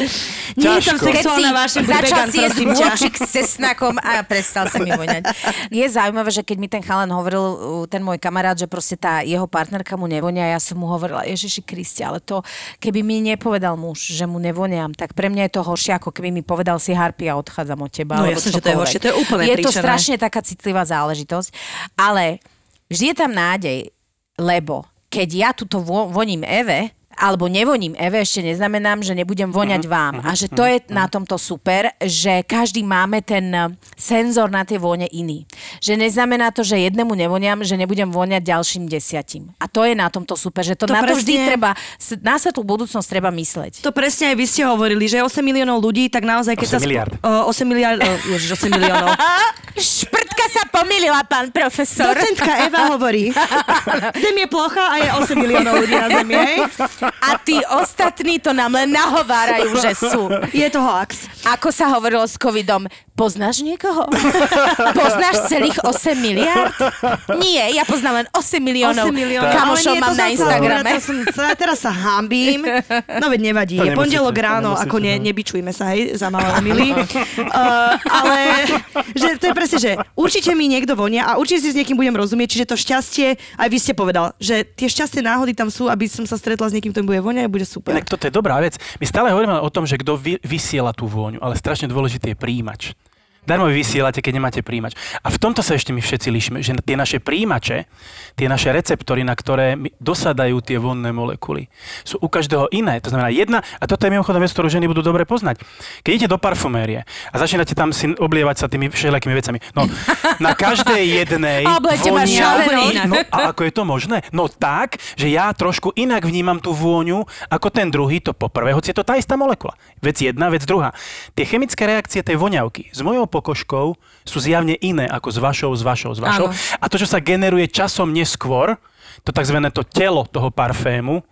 Nie je tam sexuálna vášeň. Začal si jesť vôčik s cesnakom a prestal sa mi voňať. Je zaujímavé, že keď mi ten chalan hovoril, ten môj kamarát, že proste tá jeho partnerka mu nevonia, ja som mu hovorila, Ježiši Kriste, ale to, keby mi nepovedal muž, že mu nevoniam, tak pre mňa je to horšie, ako keby mi povedal si harpy a odchádzam od teba. No ja som, že to je horšie, to je úplne príčené. Je to strašne taká citlivá záležitosť, ale vždy je tam nádej, lebo keď ja tuto voním Eve, alebo nevoním Eve, ešte neznamenám, že nebudem voňať mm-hmm. vám. A že to je mm-hmm. na tomto super, že každý máme ten senzor na tie vône iný. Že neznamená to, že jednému nevoniam, že nebudem voňať ďalším desiatim. A to je na tomto super, že to, to na presne, to vždy treba, na svetlú budúcnosť treba mysleť. To presne aj vy ste hovorili, že osem miliónov ľudí, tak naozaj keď sa... osem miliárd. Spo- osem miliárd, oh, ježiš, osem miliónov. Šprtka sa pomýlila, pán profesor. Docentka Eva hovorí. Zem je plocha a je osem miliónov ľudí na Zemi, hej? A tí ostatní to nám len nahovárajú, že sú. Je to hoax. Ako sa hovorilo s covidom, poznáš niekoho? Poznáš celých osem miliárd? Nie, ja poznám len osem miliónov. osem miliónov. Kamošov mám na Instagrame. To som, teraz sa hambím. No veď nevadí. Je pondelok ráno, ako ne, nebičujme sa, hej, za malé omily. Uh, ale že to je presne, že určite mi niekto vonia a určite si s niekým budem rozumieť, čiže to šťastie, aj vy ste povedal, že tie šťastné náhody tam sú, aby som sa stretla s niekým, ktorý bude vonia a bude super. Tak toto je dobrá vec. My stále hovoríme o tom, že kto vysiela tú vôňu, ale strašne dôležité je prijímač. Darmo vy vysielate, keď nemáte príjimač. A v tomto sa ešte my všetci líšime, že tie naše príjimače, tie naše receptory, na ktoré dosadajú tie vonné molekuly, sú u každého iné. To znamená jedna, a toto je mimochodom vec, ktorú ženy budú dobre poznať. Keď idete do parfumérie a začínate tam si oblievať sa tými všelijakými vecami, no na každej jednej vonia, no a ako je to možné? No tak, že ja trošku inak vnímam tú vôňu ako ten druhý, to poprvé, hoci je to tá istá molekula. Vec jedna, vec druhá. Tie chemické reakcie tej voňavky z mojou pokožkou sú zjavne iné ako s vašou, s vašou, s vašou. Áno. A to, čo sa generuje časom neskôr, to takzvané to telo toho parfému,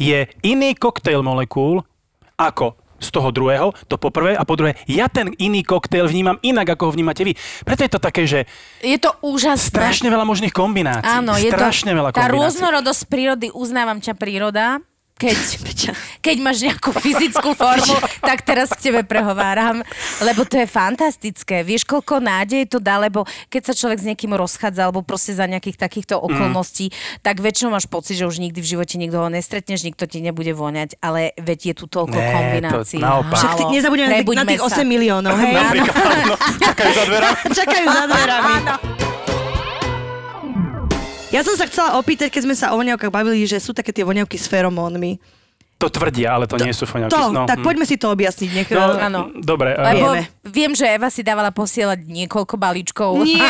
je iný koktejl molekúl ako z toho druhého, to poprvé, a po druhé, ja ten iný koktejl vnímam inak, ako ho vnímate vy. Preto je to také, že... Je to úžasné. Strašne veľa možných kombinácií. Áno, je strašne to, veľa kombinácií. Tá rôznorodosť prírody, uznávam ťa príroda, Keď, keď máš nejakú fyzickú formu, tak teraz k tebe prehováram, lebo to je fantastické. Vieš, koľko nádej to dá, lebo keď sa človek s niekým rozchádza, alebo proste za nejakých takýchto okolností, mm. tak väčšinou máš pocit, že už nikdy v živote nikto ho nestretneš, nikto ti nebude voňať, ale veď je tu toľko nee, kombinácií. To naopak. Však ty nezabudneme na tých osem sa. miliónov, hej? No, čakajú za dverami. Čakajú za dverami. Ja som sa chcela opýtať, keď sme sa o voňavkách bavili, že sú také tie voňavky s feromónmi. To tvrdia, ale to, to nie sú voňavky. To, no, tak hm. poďme si to objasniť. Niekde, no, áno. Dobre. Lebo vieme. Viem, že Eva si dávala posielať niekoľko balíčkov. Nie.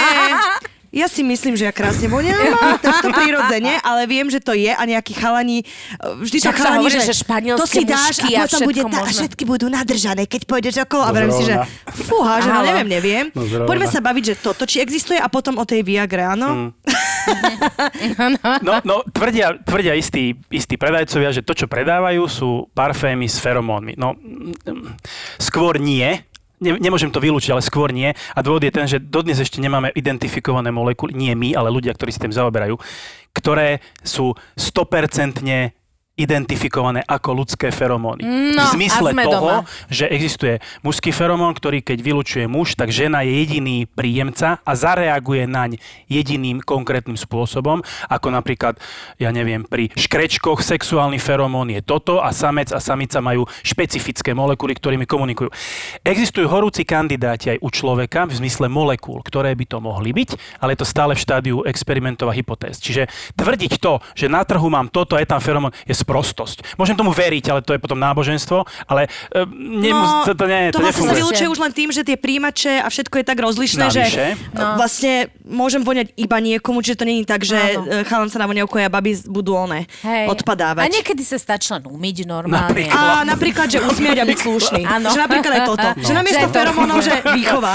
Ja si myslím, že ja krásne voniam, takto prírodzene, ale viem, že to je a nejakí chalani, vždy to chalani, že, že to si dáš a potom bude tá, a všetky budú nadržané, keď pôjdeš okolo a verím si, že fúha, že no neviem, neviem. No poďme sa baviť, že toto, či existuje a potom o tej Viagre, áno? Mm. No, no tvrdia, tvrdia istí, istí predajcovia, že to, čo predávajú, sú parfémy s feromónmi. No, skôr nie. Ne, nemôžem to vylúčiť, ale skôr nie. A dôvod je ten, že dodnes ešte nemáme identifikované molekuly, nie my, ale ľudia, ktorí sa tým zaoberajú, ktoré sú sto percent identifikované ako ľudské feromóny. No, v zmysle toho, doma. že existuje mužský feromón, ktorý keď vylučuje muž, tak žena je jediný príjemca a zareaguje naň jediným konkrétnym spôsobom, ako napríklad, ja neviem, pri škrečkoch sexuálny feromón je toto a samec a samica majú špecifické molekuly, ktorými komunikujú. Existujú horúci kandidáti aj u človeka v zmysle molekúl, ktoré by to mohli byť, ale je to stále v štádiu experimentov a hypotéz. Čiže tvrdiť to, že na trhu mám toto, je tam feromón, je prostosť. Môžem tomu veriť, ale to je potom náboženstvo, ale e, nemus- no, to, to, nie, to, to nefunguje. To vlastne vylúčuje už len tým, že tie príjimače a všetko je tak rozlišné, že no. vlastne môžem voňať iba niekomu, čiže to není tak, že no, no. chalan sa na voňavku a babi budú oné odpadávať. A niekedy sa stačí len umyť normálne. Napríklad. A napríklad, že usmieť a byť slušný. Ano. Že napríklad aj toto. No. Že namiesto feromónov, že výchova.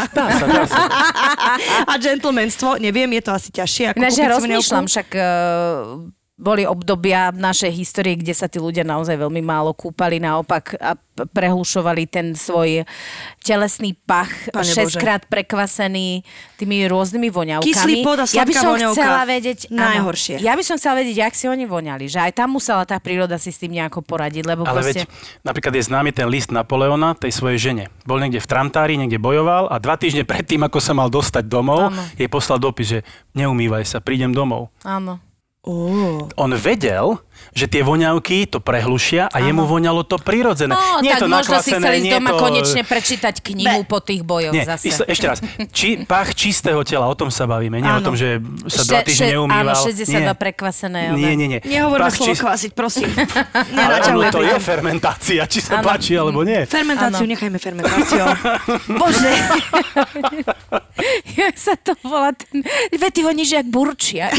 A gentlemanstvo, neviem, je to asi ťažšie. Ináč ja rozmýšľam, však... Uh... Boli obdobia v našej histórii, kde sa tí ľudia naozaj veľmi málo kúpali, naopak a prehlušovali ten svoj telesný pach, šesťkrát prekvasený tými rôznymi voňavkami. Kyslý pod a sladká ja by som voňavka. Chcela vedieť, najhoršie. Áno, ja by som chcela vedieť, jak si oni voňali, že aj tam musela tá príroda si s tým nejako poradiť, lebo ale proste... veď, napríklad je známy ten list Napoleona tej svojej žene. Bol niekde v Trantári, niekde bojoval a dva týždne predtým, ako sa mal dostať domov, áno. jej poslal dopis, že neumývaj sa, prídem domov. Áno. Oh. On vedel, že tie voňavky to prehlušia a jemu voňalo to prirodzené. No, nie tak to možno si chceli z doma to... konečne prečítať knihu Be. po tých bojoch nie, zase. Isto, ešte raz, či, pach čistého tela, o tom sa bavíme, nie áno. o tom, že sa dva týždne neumýval. Áno, šesťdesiatdva prekvasené. Nie, nie, nie. Nehovorme slovo čist... kvasiť, prosím. Ale ono to je fermentácia, či sa áno. páči, alebo nie. Fermentáciu, áno. nechajme fermentáciou. Bože. Jak sa to volá? Veď ty voníš jak burčiak.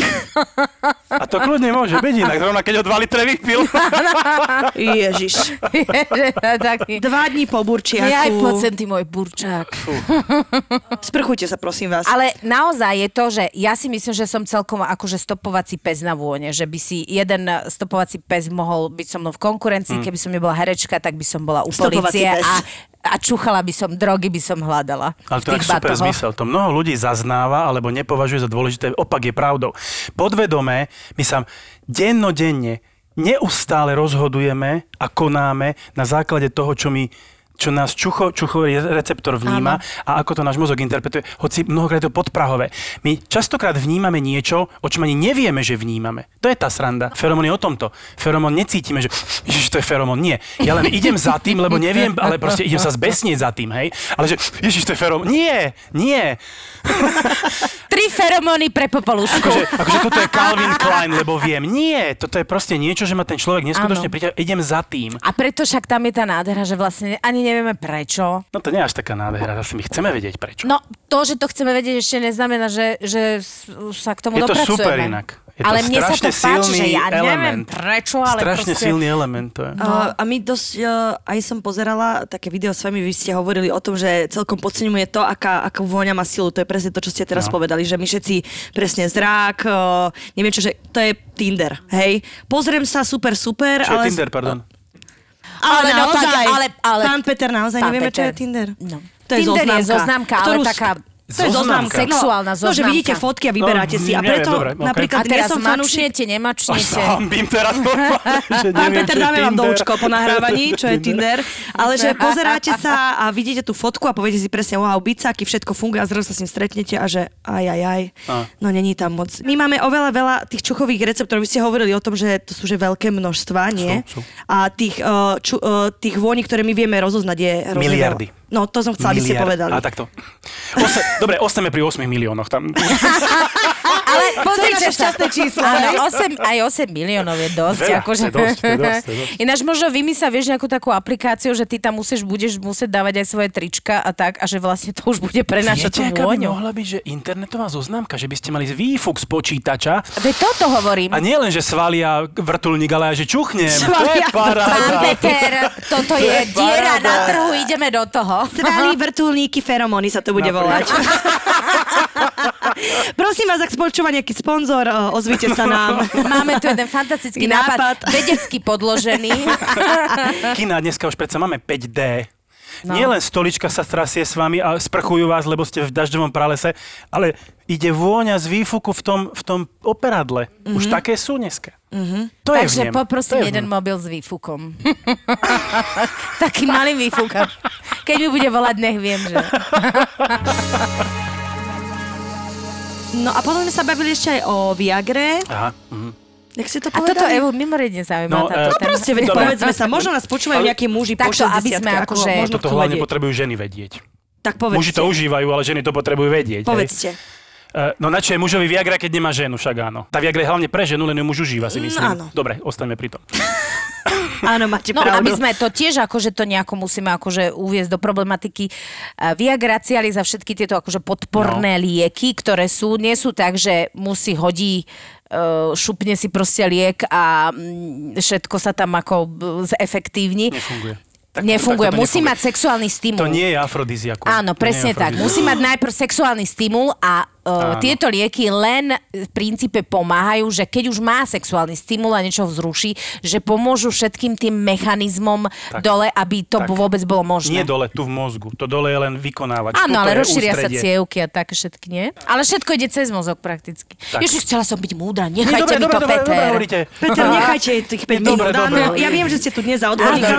A to kľudne môže byť inak, zrovna keď ho dva litre vypil. Ježiš. Ježiš Dva dní po burčiaku. Ja aj placenty môj burčák. Sprchujte sa, prosím vás. Ale naozaj je to, že ja si myslím, že som celkom akože stopovací pes na vône, že by si jeden stopovací pes mohol byť so mnou v konkurencii, mm. keby som nebola herečka, tak by som bola u polície a a čúchala by som, drogy by som hľadala. Ale to je super zmysel. To mnoho ľudí zaznáva, alebo nepovažuje za dôležité. Opak je pravdou. Podvedome my sa dennodenne neustále rozhodujeme a konáme na základe toho, čo my čo nás čucho, čuchový receptor vníma áno. a ako to náš mozog interpretuje, hoci mnohokrát je to podprahové. My častokrát vnímame niečo, o čom ani nevieme, že vnímame. To je tá sranda. Feromón je o tomto. Feromón necítime, že ježiš, to je feromón. Nie. Ja len idem za tým, lebo neviem, ale proste idem sa zbesnieť za tým, hej. Ale že ježiš, to je feromón. Nie, nie. Tri feromóny pre Popolúšku. Akože, akože toto je Calvin Klein, lebo viem. Nie, toto je proste niečo, že ma ten človek neskutočne priťahuje. Idem za tým. A preto však tam je tá nádhera, že vlastne ani nevieme prečo. No to nie je až taká nádhera, asi my chceme vedieť prečo. No to, že to chceme vedieť ešte neznamená, že, že sa k tomu je dopracujeme. Je to super inak. Je ale to mne sa to páči, že ja element. neviem prečo, ale strašne proste... silný element to je. No. A my dosť, aj som pozerala také video s vami, vy ste hovorili o tom, že celkom podceňuje to, aká, aká vôňa má silu. To je presne to, čo ste teraz no. povedali, že my všetci presne zrák, neviem čo, že to je Tinder, hej. Pozriem sa, super, super. Čo ale... je Tinder, pardon? Ale, ale naozaj, ale, ale... pán Peter, naozaj pán nevieme, Peter. čo je Tinder. No. To je Tinder zoznámka, je zoznámka, ktorú... ale taká... To je zoznamka. Sexuálna zoznamka. No, že vidíte fotky a vyberáte no, si. A preto, neviem, dobre, okay. napríklad, nie som fanúšik. A teraz mačnete, nemačnete. Sambím teraz povedať, pán Peter, dáme vám doučko po nahrávaní, čo je Tinder. Ale že pozeráte sa a vidíte tú fotku a poviete si presne, wow, bicáky, všetko funguje a zrazu sa s ním stretnete a že aj, aj, aj. No, není tam moc. My máme oveľa veľa tých čuchových receptorov. Vy ste hovorili o tom, že to sú že veľké množstva, nie? Sú, sú. A tých, uh, ču, uh, tých vôní, ktoré my vieme rozoznať, je miliardy. No, to som chcela, aby ste povedali. A takto. Ose, dobre, ostaneme pri ôsmich miliónoch tam. Ale pozrite sa. To je šťastné číslo. Áno, osem, aj osem miliónov je dosť. Veľa, akože. je dosť, je dosť, je dosť. Ináč možno vymyslia, vieš, nejakú takú aplikáciu, že ty tam musíš, budeš musieť dávať aj svoje trička a tak, a že vlastne to už bude prenášať tú vôňu. Viete, aká by mohla byť, že internetová zoznamka, že by ste mali výfuk z počítača. Veď toto hovorím. A nie len, že svalia vrtuľník, ale aj, že čuchnem. Svalia. To je paráda. Pán Peter, toto je diera na trhu, ideme do toho. Srali, vrtulníky, feromóny sa to bude no, volať. Prosím vás, ak spolčúva nejaký sponzor, ozvite sa nám. Máme tu jeden fantastický nápad, nápad vedecky podložený. Kina dneska už predsa máme päť dé. No. Nie len stolička sa trasie s vami a sprchujú vás, lebo ste v dažďovom pralese, ale ide vôňa z výfuku v tom, v tom operadle. Mm-hmm. Už také sú dneska. Mm-hmm. To Takže je v poprosím to jeden je mobil s výfukom. Takým malým výfukom. Keď mi bude volať, nech viem, že... No a potom sme sa bavili ešte aj o Viagre. Aha, mhm. Jak si to povedali? A toto Evo mimoriadne zaujíma. No, táto, no proste, veď povedzme sa, možno nás počúvajú nejakí muži po šesťdesiatke. Možno toto hlavne vedieť. Potrebujú ženy vedieť. Tak povedzte. Muži to užívajú, ale ženy to potrebujú vedieť. Povedzte. Hej. No na čo je mužovi Viagra, keď nemá ženu, však áno. Tá Viagra je hlavne pre ženu, len ju muž užíva, si myslím. No, áno. Dobre, ostaňme pri tom. Áno, máte no, pravdu. No aby sme to tiež akože to nejako musíme akože uviesť do problematiky. Viagra, Cialis a všetky tieto akože podporné no. lieky, ktoré sú, nie sú tak, že mu si hodí šupne si proste liek a všetko sa tam ako zefektívni. Nefunguje. Tak, nefunguje. Tak musí nefunguje. mať sexuálny stimul. To nie je afrodiziakum. Áno, presne tak. Musí mať najprv sexuálny stimul a uh, tieto lieky len v princípe pomáhajú, že keď už má sexuálny stimul a niečo vzruší, že pomôžu všetkým tým mechanizmom tak, dole, aby to tak. vôbec bolo možné. Nie dole, tu v mozgu. To dole je len vykonávať. Áno, ale rozšíria sa cievky a také všetky, nie? Ale všetko ide cez mozog prakticky. Ježiš, chcela som byť múdra. Nechajte nie, dobre, mi to, dobre, Peter. Dobre, hovoríte. Peter, nechajte tých päť minút. Ja viem, že ste tu dnes za odborníka.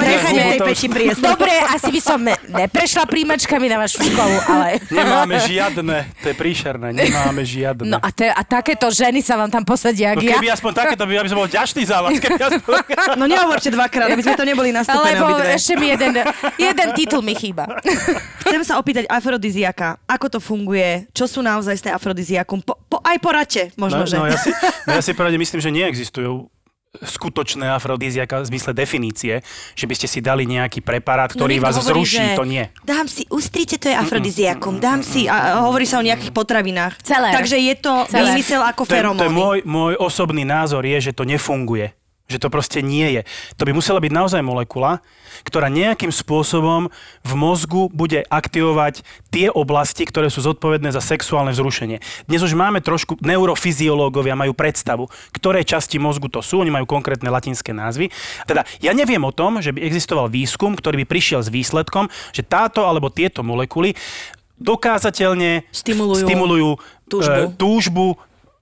Dobre, asi by som ne, neprešla príjmačkami na vašu školu, ale... Nemáme žiadne, to je príšerné. nemáme žiadne. No a, te, a takéto ženy sa vám tam posadia, jak no, keby ja. Keby aspoň takéto, by, aby som bol ďašný za vás. Aspoň... No nehovorte dvakrát, aby sme to neboli nastúpené obidve. Lebo ešte mi jeden, jeden titul mi chýba. Chcem sa opýtať afrodiziaka. Ako to funguje? Čo sú naozaj s tej afrodiziakom? Po, po, aj poradte, možno, no, že? No ja si, no, ja si poradne myslím, že neexistujú skutočné afrodiziaka v zmysle definície, že by ste si dali nejaký preparát, ktorý no, vás hovorí, zruší, to nie. Dám si ústrice, to je afrodiziakom. Dám si, a hovorí sa o nejakých potravinách. Celé. Takže je to výmysel ako feromóny. To, to môj, môj osobný názor je, že to nefunguje. Že to proste nie je. To by musela byť naozaj molekula, ktorá nejakým spôsobom v mozgu bude aktivovať tie oblasti, ktoré sú zodpovedné za sexuálne vzrušenie. Dnes už máme trošku, neurofyziológovia majú predstavu, ktoré časti mozgu to sú, oni majú konkrétne latinské názvy. Teda ja neviem o tom, že by existoval výskum, ktorý by prišiel s výsledkom, že táto alebo tieto molekuly dokázateľne stimulujú, stimulujú túžbu, túžbu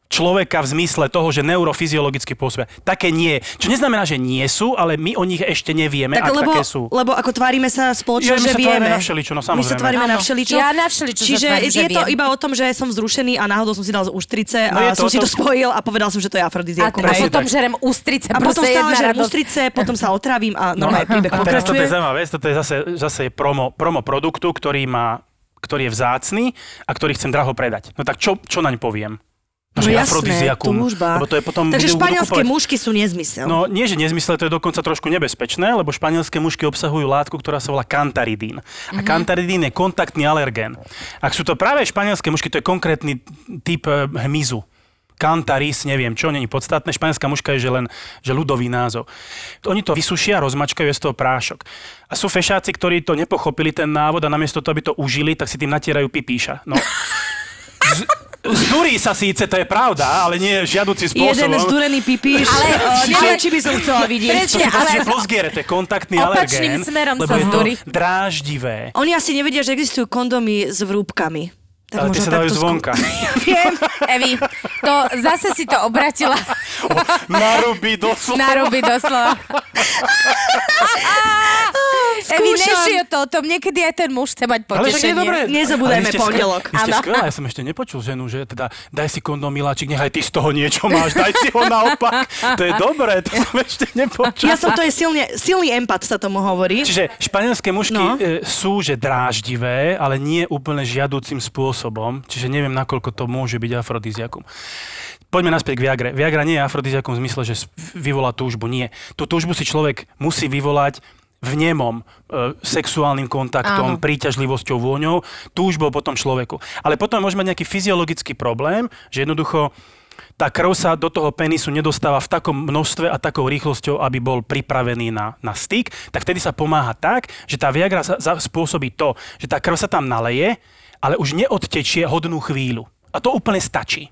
človeka v zmysle toho, že neurofyziologicky pôsobia. Také nie. Čo neznamená, že nie sú, ale my o nich ešte nevieme, tak, ak lebo, také sú. Lebo ako tvárime sa spoločne, ja, že vieme. My sa tvárime na všeličo, no samozrejme. My sa tvárime na všeličo. Ja na všeličo Čiže sa tvárime, že viem. Čiže je to iba o tom, že som vzrušený a náhodou som si dal z ústrice a no to, som si to spojil a povedal som, že to je afrodiziakum. A potom žerem ústrice. A potom stále žerem ústrice, potom sa otravím a normálne príbeh pokračuje. Toto je zase promo produktu, ktorý je vzácny a ktorý chcem draho predať. No tak čo naň poviem? No, no jasné, túžba. Takže španielské mužky sú nezmysel. No nie, že nezmysel, to je dokonca trošku nebezpečné, lebo španielské mužky obsahujú látku, ktorá sa volá kantaridín. Mm-hmm. A kantaridín je kontaktný alergén. Ak sú to práve španielské mužky, to je konkrétny typ hmyzu. Kantaris, neviem čo, není podstatné. Španielská mužka je že len že ľudový názov. Oni to vysušia, rozmačkajú, je z toho prášok. A sú fešáci, ktorí to nepochopili, ten návod, a namiesto toho, aby to užili, tak si tým natierajú pipíša. No. Z... Zdúri sa síce, to je pravda, ale nie žiaduci spôsobom. Jeden zdúrený pipíš. Ale neviem, či by som chcela vidieť. Prečne, to sú ale... plosgiere, to je kontaktný alergén. Opačným smerom sa zdúri. Lebo je to dráždivé. Oni asi nevedia, že existujú kondomy s vrúbkami. Tak ale ty sa dajú zvonka. Ja viem. Evi, to zase si to obratila. Naruby doslova. Naruby doslova. Evi, nešie to o tom. Niekedy aj ten muž chce mať potešenie. Ale nezabúdajme pondelok. Vy ste skvelá, ja som ešte nepočul ženu, že teda daj si kondom, miláčik, nechaj ty z toho niečo máš, daj si ho naopak. To je dobré, to som ešte nepočul. Ja som, to je silne, silný empat, sa tomu hovorí. Čiže španielské mužky no. e, sú, že dráždivé, ale nie úplne žiaducím spôsobom. Osobom, čiže neviem, nakoľko to môže byť afrodiziakum. Poďme naspäť k Viagre. Viagra nie je afrodiziakum v zmysle, že vyvolá túžbu. Nie. Tú túžbu si človek musí vyvolať v nemom, e, sexuálnym kontaktom, áno, príťažlivosťou, vôňou, túžbou potom človeku. Ale potom môže mať nejaký fyziologický problém, že jednoducho tá krv sa do toho penisu nedostáva v takom množstve a takou rýchlosťou, aby bol pripravený na, na styk, tak vtedy sa pomáha tak, že tá Viagra sa, sa spôsobí to, že tá krv sa tam naleje, ale už neodtečie hodnú chvíľu. A to úplne stačí.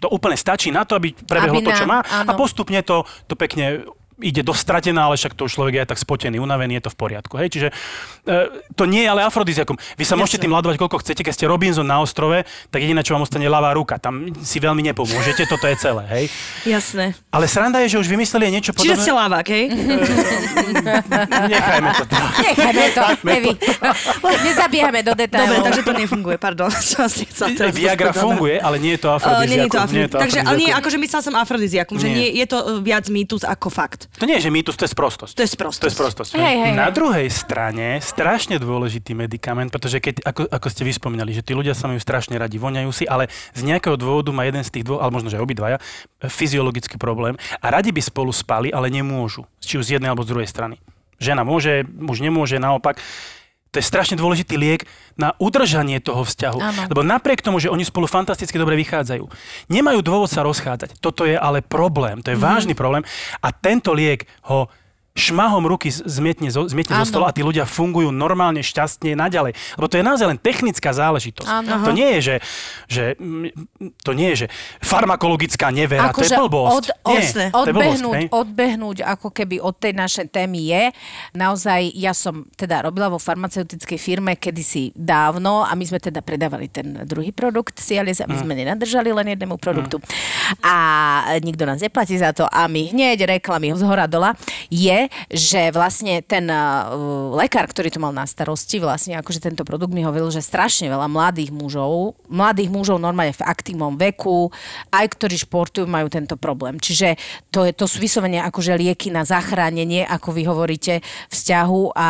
To úplne stačí na to, aby prebehlo to, čo má. Áno. A postupne to, to pekne ide dostratená, ale však to už človek je aj tak spotený, unavený, je to v poriadku. Hej? Čiže e, to nie je ale afrodiziakom. Vy sa Jasne. môžete tým ľadovať, koľko chcete. Keď ste Robinson na ostrove, tak jediné, čo vám ostane, ľavá ruka. Tam si veľmi nepomôžete, toto je celé. Hej? Jasné. Ale sranda je, že už vymysleli niečo podobné. Čiže ste ľavák, hej? Nechajme to. Nechajme to. Nechajme to. Nezabiehame do detailov. Dobre, takže to nefunguje, pardon. Viagra funguje, ale nie je to afrodiziakom. Takže nie, akože myslel som afrodiziakom, že nie je to viac mýtus ako fakt. To nie je, že mýtus, to je sprostosť. To je sprostosť. To je sprostosť. Hej, hej, na hej. druhej strane strašne dôležitý medikament, pretože keď, ako, ako ste vyspomínali, že tí ľudia sa majú strašne radi, voňajú si, ale z nejakého dôvodu má jeden z tých dvoch, ale možno, že obidvaja, fyziologický problém a radi by spolu spali, ale nemôžu. Či už z jednej alebo z druhej strany. Žena môže, muž nemôže, naopak. To je strašne dôležitý liek na udržanie toho vzťahu. Áno. Lebo napriek tomu, že oni spolu fantasticky dobre vychádzajú, nemajú dôvod sa rozchádzať. Toto je ale problém, to je mm. vážny problém a tento liek ho šmahom ruky zmietne zo, zmietne zo stola a tí ľudia fungujú normálne, šťastne naďalej. Lebo to je naozaj len technická záležitosť. Áno. To nie je, že, že to nie je, že farmakologická nevera, ako to je blbosť. Od, od, nie, od, odbehnúť, blbosť, odbehnúť ako keby od tej našej témy je. Naozaj, ja som teda robila vo farmaceutickej firme kedysi dávno a my sme teda predávali ten druhý produkt Cialis a my mm. sme nenadržali len jednému produktu. Mm. A nikto nás neplatí za to a my hneď reklamy z hora dola je že vlastne ten uh, lekár, ktorý to mal na starosti, vlastne akože tento produkt mi hovoril, že strašne veľa mladých mužov, mladých mužov normálne v aktívnom veku, aj ktorí športujú, majú tento problém. Čiže to, je, to sú vyslovene akože lieky na zachránenie, ako vy hovoríte, vzťahu a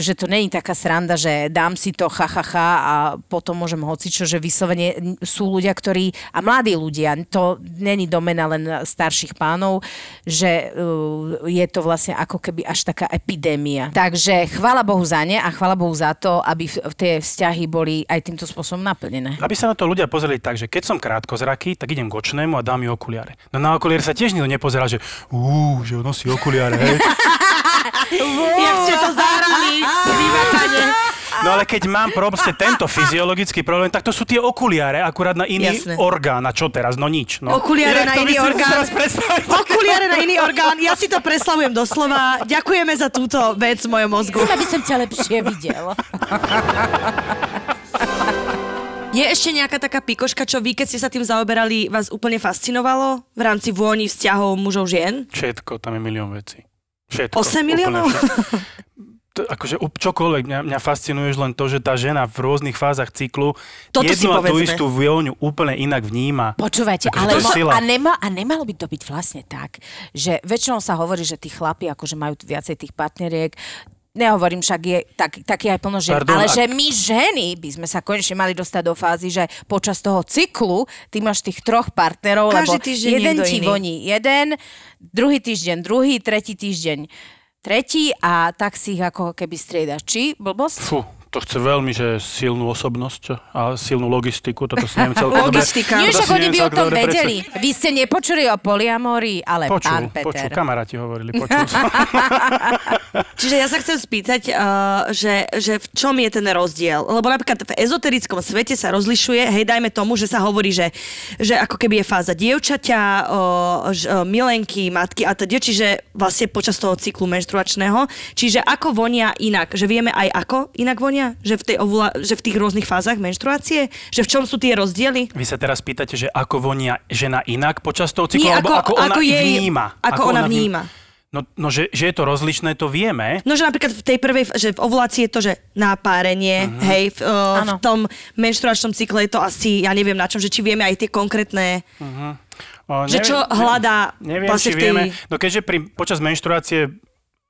že to není taká sranda, že dám si to ha, ha, ha a potom môžem hocičo, že vyslovene sú ľudia, ktorí, a mladí ľudia, to není domena len starších pánov, že uh, je to vlastne ako keby až taká epidémia. Takže chvála Bohu za ne a chvála Bohu za to, aby tie vzťahy boli aj týmto spôsobom naplnené. Aby sa na to ľudia pozreli tak, že keď som krátkozraký, tak idem k očnému a dám mi okuliare. No na okuliare sa tiež nikto nepozerá, že úúú, že on nosí okuliare, hej. Jak ste to zahrali, vyvátane. No ale keď mám proste tento fyziologický problém, tak to sú tie okuliare, akurát na iný Jasne. orgán. A čo teraz? No nič. No. Okuliare na iný orgán. Okuliare na iný orgán. Ja si to preslavujem doslova. Ďakujeme za túto vec v mojom mozgu. Chcem, aby som ťa lepšie videl. Je ešte nejaká taká pikoška, čo vy, keď ste sa tým zaoberali, vás úplne fascinovalo v rámci vôni vzťahov mužov žien? Všetko, tam je milión vecí. Všetko. osem miliónov? To, akože čokoľvek, mňa, mňa fascinuje len to, že tá žena v rôznych fázach cyklu toto jednu a tú istú vôňu úplne inak vníma. Počúvajte, akože ale mo, a, nema, a nemalo by to byť vlastne tak, že väčšinou sa hovorí, že tí chlapi akože majú viacej tých partneriek, nehovorím však, je tak, taký aj plno žien, Pardon, ale ak... že my ženy by sme sa konečne mali dostať do fázy, že počas toho cyklu ty máš tých troch partnerov, každý lebo jeden ti iný. voní jeden, druhý týždeň, druhý, tretí týždeň. Tretí a tak si ich ako keby striedaš. Či blbosť? Fú, to chce veľmi, že silnú osobnosť a silnú logistiku. Toto si neviem celkom dobre. Logistika. Nie, však oni by o tom vedeli. Vy ste nepočuli o poliamorii, ale počul, pán Peter. Počul, kamaráti hovorili, počul. Čiže ja sa chcem spýtať, uh, že, že v čom je ten rozdiel? Lebo napríklad v ezoterickom svete sa rozlišuje, hej, dajme tomu, že sa hovorí, že, že ako keby je fáza dievčaťa, uh, uh, milenky, matky a teda, čiže vlastne počas toho cyklu menštruačného. Čiže ako vonia inak? Že vieme aj ako inak vonia? Že v, tej ovula- že v tých rôznych fázach menštruácie? Že v čom sú tie rozdiely? Vy sa teraz pýtate, že ako vonia žena inak počas toho cyklu? Nie, ako, ako, ona ako, jej, vníma, ako, ako ona vníma. Ako ona vníma. No, no že, že je to rozličné, to vieme. No, že napríklad v tej prvej, že v ovulácii je to, že nápárenie, uh-huh. hej, v, uh, v tom menštruačnom cykle je to asi, ja neviem na čom, že či vieme aj tie konkrétne... Uh-huh. O, neviem, že čo hľadá... Neviem, vlastne či tej... vieme. No keďže pri, počas menštruácie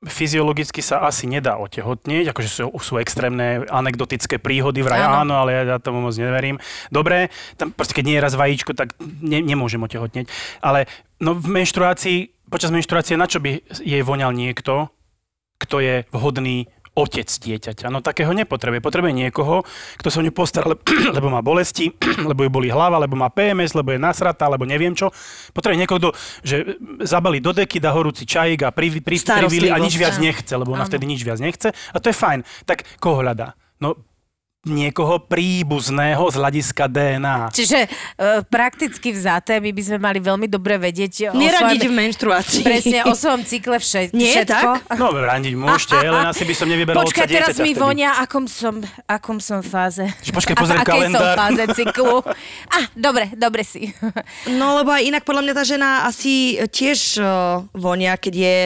fyziologicky sa asi nedá otehotnieť, akože sú, sú extrémne anekdotické príhody, vraj áno, áno ale ja, ja tomu moc neverím. Dobre, tam proste keď nie je raz vajíčko, tak ne, nemôžem otehotnieť. Ale no, v menštruácii, počas menštruácie, na čo by jej voňal niekto, kto je vhodný otec dieťaťa? No takého nepotrebuje. Potrebuje niekoho, kto sa o ňu postará, lebo má bolesti, lebo ju bolí hlava, lebo má pé em es, lebo je nasratá, lebo neviem čo. Potrebuje niekoho, že zabalí do deky, dá horúci čajík a privíli pri, pri, a nič viac nechce, lebo ona vtedy nič viac nechce. A to je fajn. Tak koho hľadá? No niekoho príbuzného z hľadiska dé en á. Čiže e, prakticky vzaté, my by sme mali veľmi dobre vedieť o neradiť svojom... v menštruácii. Presne, o svojom cykle vše, Nie, všetko. Nie, tak? No, randiť môžete, a, a, a. len asi by som nevyberal odsa dieťaťa. Počkaj, teraz mi vonia, akom som, akom som fáze. Počkaj, pozrieť kalendár. Akej som fáze cyklu. Á, ah, dobre, dobre si. No, lebo aj inak podľa mňa tá žena asi tiež uh, vonia, keď je...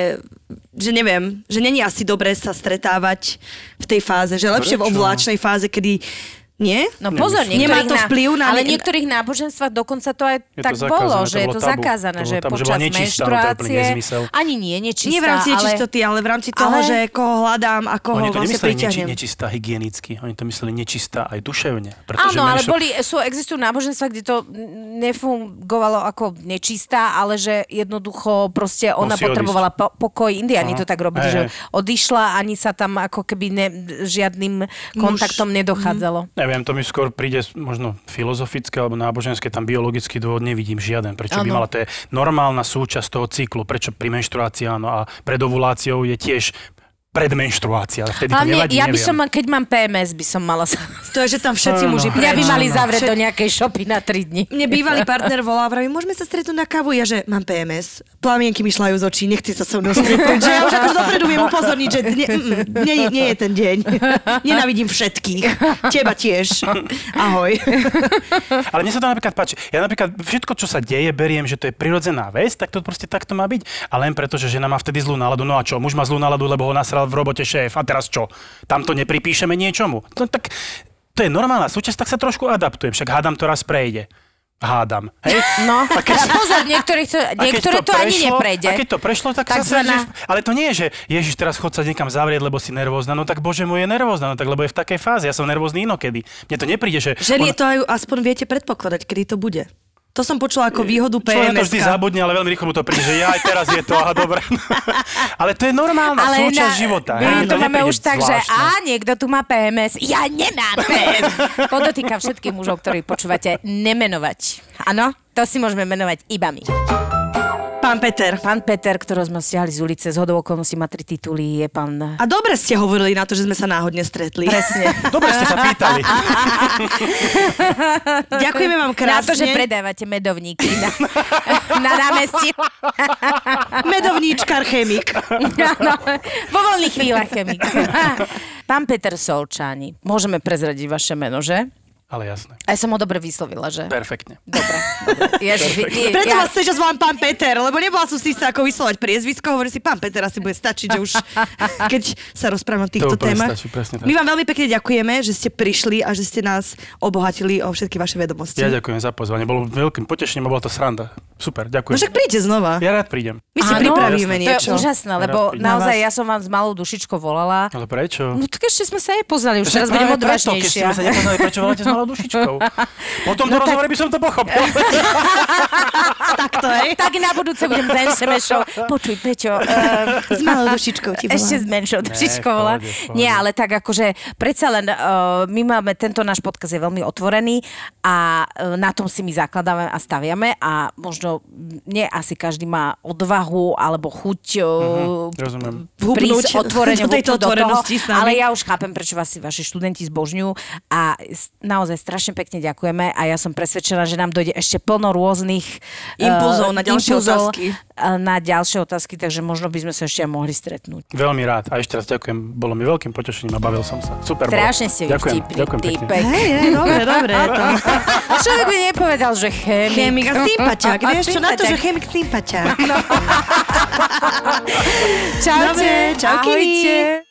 že neviem, že není asi dobré sa stretávať v tej fáze, že lepšie v ovulačnej fáze, kedy nie? No pozor, nemá to vplyv na... Ale v niektorých náboženstvách dokonca to aj je tak to bolo, že je to zakázané, že počas menštruácie... Ani nie, nečistá, nie v rámci nečistoty, ale v rámci toho, ale... že koho hľadám a koho oni vlastne priťahnem. Oni to nemysleli nečistá hygienicky, oni to mysleli nečistá aj duševne. Áno, menšo... ale boli, sú, existujú náboženstva, kde to nefungovalo ako nečistá, ale že jednoducho proste ona Musí potrebovala po, pokoj. Indiáni to tak robili, že odišla, ani sa tam ako keby žiadnym kontaktom nedochádzalo. Neviem, to mi skôr príde možno filozofické alebo náboženské, tam biologický dôvod nevidím žiaden, prečo ano. by mala, to je normálna súčasť toho cyklu, prečo pri menštruácii áno a pred ovuláciou je tiež predmenštruácia. Vtedy to nevadí, ja by neviem. Som, keď mám pé em es, by som mala... To je, že tam všetci muži... Mňa by mali zavrieť do nejakej šopy na tri dni. Mne bývalý partner volá, vraví, môžeme sa stretnúť na kávu? Ja, že mám pé em es, plamienky mi šľajú z očí, nechci sa so mnou stretnúť. Že ja už akože dopredu viem upozorniť, že nie, nie, nie je ten deň. Nenávidím všetkých. Teba tiež. Ahoj. Ale mne sa to napríklad páči. Ja napríklad všetko, čo sa deje, beriem, že to je prirodzená vec, tak to proste takto má byť. A len preto, že žena má vtedy zlú náladu. No a čo? Muž má zlú náladu, lebo ho nasral v robote šéf. A teraz čo? Tam to nepripíšeme niečomu. No tak to je normálna súčasť, tak sa trošku adaptujem. Však hádam to raz prejde. Hádam. Hej? No, a keď, a pozor, niektoré to, niektoré to, to prešlo, ani neprejde. A keď to prešlo, tak, tak sa zvedie. Ale to nie je, že Ježiš, teraz chod sa niekam zavrieť, lebo si nervózna. No tak Bože môj, je nervózna, no tak lebo je v takej fáze. Ja som nervózny inokedy. Mne to nepríde, že... Ženie on... to aj aspoň viete predpokladať, kedy to bude. To som počula ako výhodu pé em es. Človek to vždy zabudne, ale veľmi rýchlo mu to príde, že ja aj teraz je to, aha, dobré. Ale to je normálna ale súčasť na, života. My to máme už tak, že á, niekto tu má pé em es, ja nemám pé em es. Podotýkam všetkých mužov, ktorí počúvate, nemenovať. Áno, to si môžeme menovať iba my. Pán Peter. Pán Peter, ktorého sme stiahli z ulice, z hodou okolností má tri tituly, je pán... A dobre ste hovorili na to, že sme sa náhodne stretli. Presne. Dobre ste sa pýtali. Ďakujeme vám krásne. Na to, že predávate medovníky na, na námestí. Medovníčkar, chemik. No, vo voľných chvíľach chemik. Pán Peter Szolcsányi, môžeme prezradiť vaše meno, že? Ale jasné. Aj som ho dobre vyslovila, že? Perfektne. Dobre. Dobre. Ja, Perfektne. Je, Preto ja... vás chceš, že zvolám pán Peter, lebo nebola som si istá, ako vyslovať priezvisko. Hovorím si, pán Peter asi bude stačiť, že už keď sa rozprávam o týchto témach. My vám veľmi pekne ďakujeme, že ste prišli a že ste nás obohatili o všetky vaše vedomosti. Ja ďakujem za pozvanie. Bolo veľkým potešením a bola to sranda. Super, ďakujem. No však príďte znova. Ja rád prídem. My si pripravíme niečo. To je úžasné, lebo ja naozaj ja som vám s malou dušičkou volala. Ale prečo? No tak ešte sme sa nepoznali, už teraz budem odvážnejšia. Keď sme sa nepoznali, prečo voláte s malou dušičkou? Po tomto no rozhovore tak... by som to pochopil. Tak to je. Tak na budúce budem za es em es-ov. Počuj, Peťo, uh, s malou dušičkou ti volám. Ešte s menšou dušičkou volám. Nie, ale tak akože predsa len uh, my máme, tento náš podcast je veľmi otvorený a uh, na tom si my zakladáme a staviame a možno nie asi každý má odvahu alebo chuť mm-hmm, prísť otvorene do tejto otvorenosti, ale ja už chápem, prečo vás vaši študenti zbožňujú a naozaj strašne pekne ďakujeme a ja som presvedčená, že nám dojde ešte plno rôznych impulzov uh, na ďalšie otázky. Na ďalšie otázky, takže možno by sme sa ešte mohli stretnúť. Veľmi rád a ešte raz ďakujem, bolo mi veľkým potešením a bavil som sa. Super. Strašne ste vtipný týpek. Hej, dobre, dobre. Človek by nepovedal, že chemik. Chemik Vieš čo, na to, že chemik sympaťák. No. Čaute, čaukini.